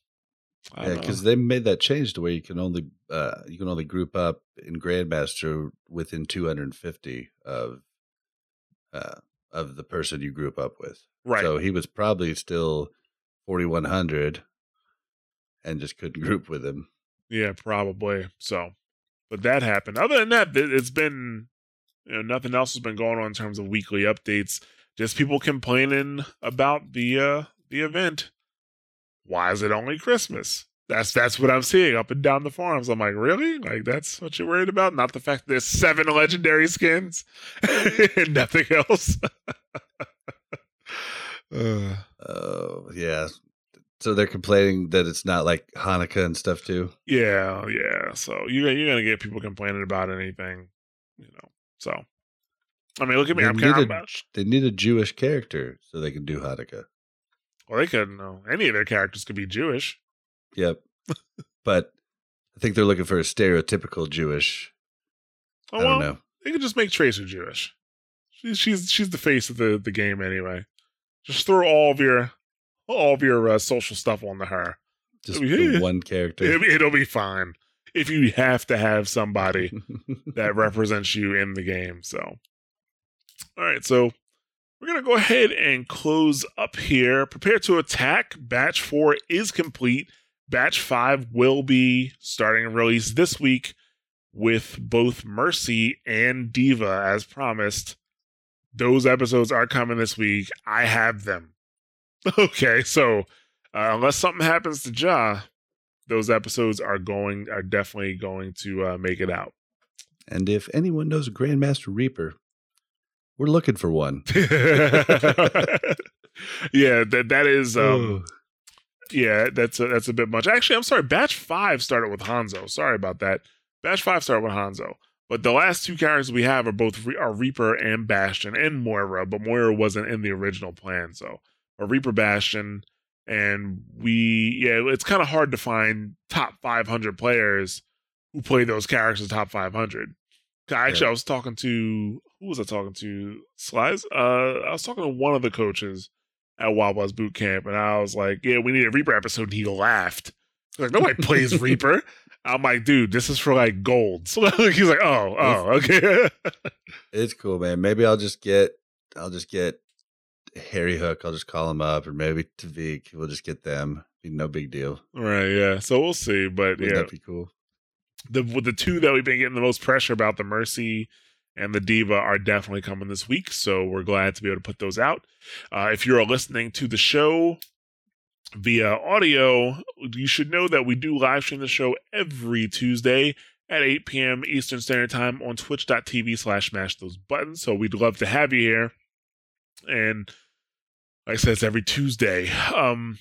Yeah, because they made that change to where you can only uh, you can only group up in Grandmaster within two hundred fifty of uh, of the person you group up with. Right. So he was probably still forty-one hundred and just couldn't group with him. Yeah, probably. So, but that happened. Other than that, it's been, you know, nothing else has been going on in terms of weekly updates. Just people complaining about the uh, the event. Why is it only Christmas? That's that's what I'm seeing up and down the forums. I'm like, really? Like, that's what you're worried about? Not the fact that there's seven legendary skins and nothing else. uh, oh, yeah. So they're complaining that it's not like Hanukkah and stuff too? Yeah, yeah. So you're, you're going to get people complaining about anything, you know. So, I mean, look at me. They I'm kind of They need a Jewish character so they can do Hanukkah. Well, they couldn't know. Any of their characters could be Jewish. Yep. But I think they're looking for a stereotypical Jewish. Oh, I don't well, know. They could just make Tracer Jewish. She, she's she's the face of the, the game anyway. Just throw all of your all of your uh, social stuff onto her. Just be, one character. It, it'll be fine. If you have to have somebody that represents you in the game. So, all right. So. We're going to go ahead and close up here. Prepare to Attack. Batch four is complete. Batch five will be starting a release this week with both Mercy and D.Va, as promised. Those episodes are coming this week. I have them. Okay, so uh, unless something happens to Ja, those episodes are going are definitely going to uh, make it out. And if anyone knows Grandmaster Reaper, we're looking for one. yeah, that that is. Um, yeah, that's a, that's a bit much. Actually, I'm sorry. Batch five started with Hanzo. Sorry about that. Batch five started with Hanzo, but the last two characters we have are both Re- are Reaper and Bastion and Moira. But Moira wasn't in the original plan, so a Reaper, Bastion, and we. Yeah, it's kind of hard to find top five hundred players who play those characters top five hundred. Actually, yeah. I was talking to. Who was I talking to? Slides? Uh, I was talking to one of the coaches at Wawa's boot camp, and I was like, yeah, we need a Reaper episode, and he laughed. He's like, nobody plays Reaper. I'm like, dude, this is for, like, gold. So he's like, oh, oh, okay. It's cool, man. Maybe I'll just get, I'll just get Harry Hook. I'll just call him up, or maybe Tavik. We'll just get them. No big deal. Right, yeah. So we'll see, but Wouldn't yeah. That'd be cool. The, the two that we've been getting the most pressure about, the Mercy and the D.Va, are definitely coming this week, so we're glad to be able to put those out. Uh, if you're listening to the show via audio, you should know that we do live stream the show every Tuesday at eight p.m. Eastern Standard Time on twitch.tv slash mash those buttons, so we'd love to have you here. And like I said, it's every Tuesday. Um,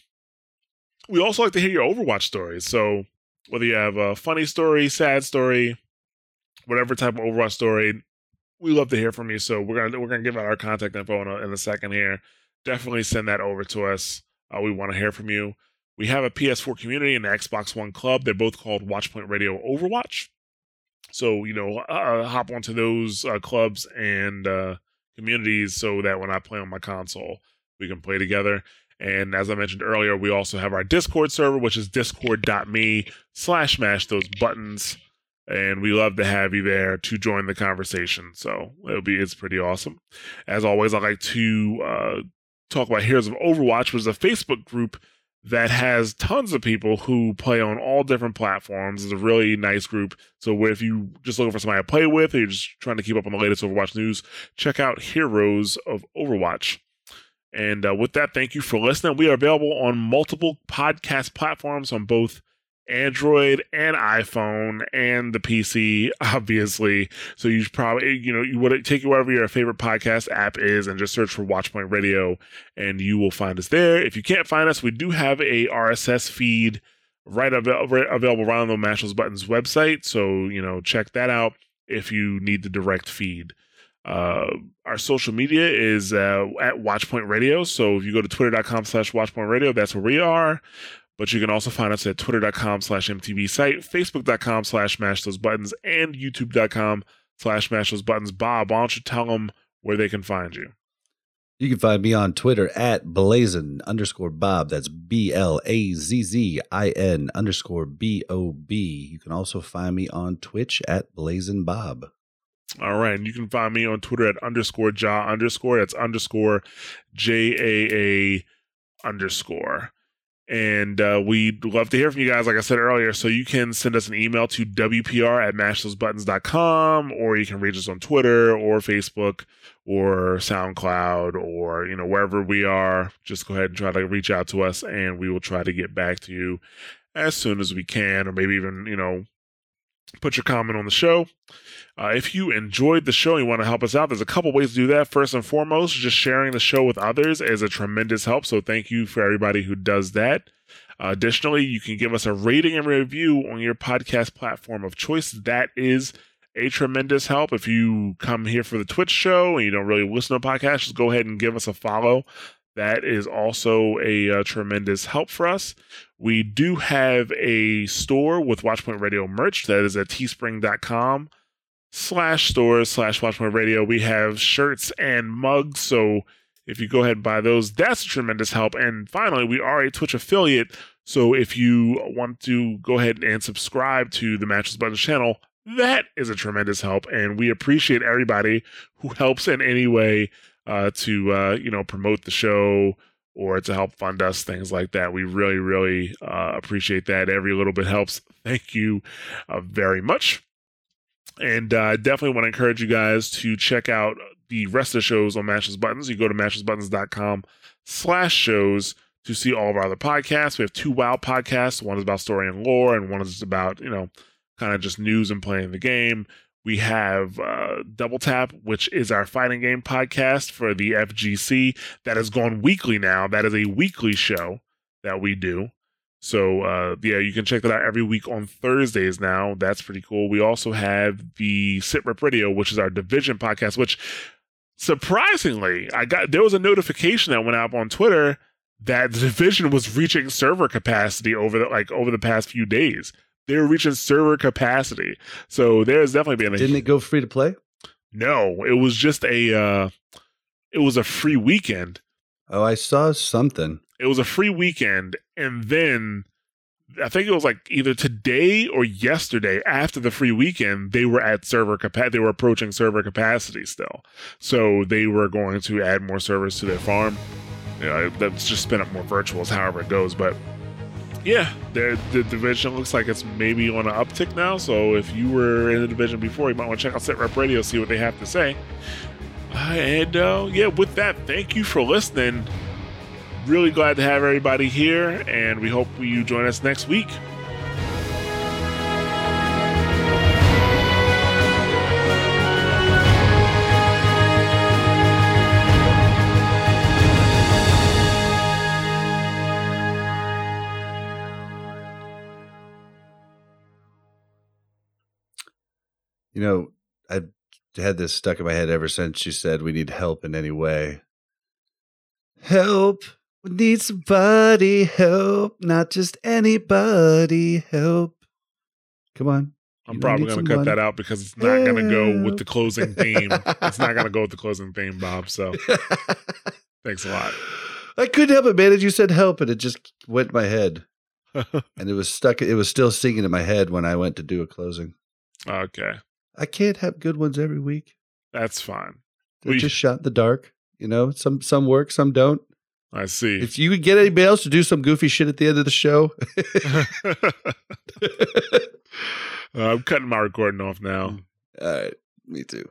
we also like to hear your Overwatch stories, so whether you have a funny story, sad story, whatever type of Overwatch story, we love to hear from you, so we're gonna we're gonna give out our contact info in a, in a second here. Definitely send that over to us. Uh, we want to hear from you. We have a P S four community and an Xbox One club. They're both called Watchpoint Radio Overwatch. So you know, uh, hop onto those uh, clubs and uh, communities so that when I play on my console, we can play together. And as I mentioned earlier, we also have our Discord server, which is discord.me slash mash those buttons. And we love to have you there to join the conversation. So it'll be, it's pretty awesome. As always, I like to uh, talk about Heroes of Overwatch, which is a Facebook group that has tons of people who play on all different platforms. It's a really nice group. So if you're just looking for somebody to play with, or you're just trying to keep up on the latest Overwatch news, check out Heroes of Overwatch. And uh, with that, thank you for listening. We are available on multiple podcast platforms on both Android and iPhone and the P C, obviously. So you should probably, you know, you would take whatever your favorite podcast app is and just search for Watchpoint Radio and you will find us there. If you can't find us, we do have a R S S feed right av- available right on the Mash Those Buttons website. So, you know, check that out if you need the direct feed. Uh, our social media is uh, at Watchpoint Radio. So if you go to twitter.com slash Watchpoint Radio, that's where we are. But you can also find us at twitter.com slash MTV site, facebook.com slash mash those buttons, and youtube.com slash mash those buttons. Bob, why don't you tell them where they can find you? You can find me on Twitter at blazin underscore Bob. That's B L A Z Z I N underscore B O B. You can also find me on Twitch at blazin Bob. All right. And you can find me on Twitter at underscore Ja underscore. That's underscore J A A underscore. And uh, we'd love to hear from you guys, like I said earlier. So you can send us an email to W P R at mash those buttons dot com, or you can reach us on Twitter or Facebook or SoundCloud or, you know, wherever we are. Just go ahead and try to reach out to us, and we will try to get back to you as soon as we can, or maybe even, you know, put your comment on the show. Uh, if you enjoyed the show and you want to help us out, there's a couple ways to do that. First and foremost, just sharing the show with others is a tremendous help. So thank you for everybody who does that. Uh, additionally, you can give us a rating and review on your podcast platform of choice. That is a tremendous help. If you come here for the Twitch show and you don't really listen to podcasts, just go ahead and give us a follow. That is also a uh, tremendous help for us. We do have a store with Watchpoint Radio merch. That is at teespring.com slash stores slash Watchpoint Radio. We have shirts and mugs. So if you go ahead and buy those, that's a tremendous help. And finally, we are a Twitch affiliate. So if you want to go ahead and subscribe to the Mash Those Buttons channel, that is a tremendous help. And we appreciate everybody who helps in any way. Uh, to, uh, you know, promote the show or to help fund us, things like that. We really, really uh, appreciate that. Every little bit helps. Thank you uh, very much. And I uh, definitely want to encourage you guys to check out the rest of the shows on Mash Those Buttons. You go to mash those buttons dot com slash shows to see all of our other podcasts. We have two WoW podcasts. One is about story and lore, and one is about, you know, kind of just news and playing the game. We have uh, Double Tap, which is our fighting game podcast for the F G C. That has gone weekly now. That is a weekly show that we do. So, uh, yeah, you can check that out every week on Thursdays now. That's pretty cool. We also have the SitRep Radio, which is our Division podcast, which surprisingly, I got there was a notification that went out on Twitter that the Division was reaching server capacity over the, like, over the past few days. They're reaching server capacity. So there's definitely been a... Didn't it go free to play? No, it was just a... Uh, it was a free weekend. Oh, I saw something. It was a free weekend. And then I think it was like either today or yesterday after the free weekend, they were at server capacity. They were approaching server capacity still. So they were going to add more servers to their farm. You know, that's just spin up more virtuals, however it goes. But... yeah, the, the Division looks like it's maybe on an uptick now. So if you were in the Division before, you might want to check out SitRep Radio, see what they have to say. Uh, and uh, yeah, with that, thank you for listening. Really glad to have everybody here, and we hope you join us next week. You know, I had this stuck in my head ever since you said we need help in any way. Help. We need somebody. Help. Not just anybody. Help. Come on. I'm you probably going to cut that out because it's not going to go with the closing theme. It's not going to go with the closing theme, Bob. So thanks a lot. I couldn't help it, man. And you said help and it just went in my head. And it was stuck. It was still singing in my head when I went to do a closing. Okay. I can't have good ones every week. That's fine. They're we just shot in the dark. You know, some some work, some don't. I see. If you could get anybody else to do some goofy shit at the end of the show. uh, I'm cutting my recording off now. All right. Me too.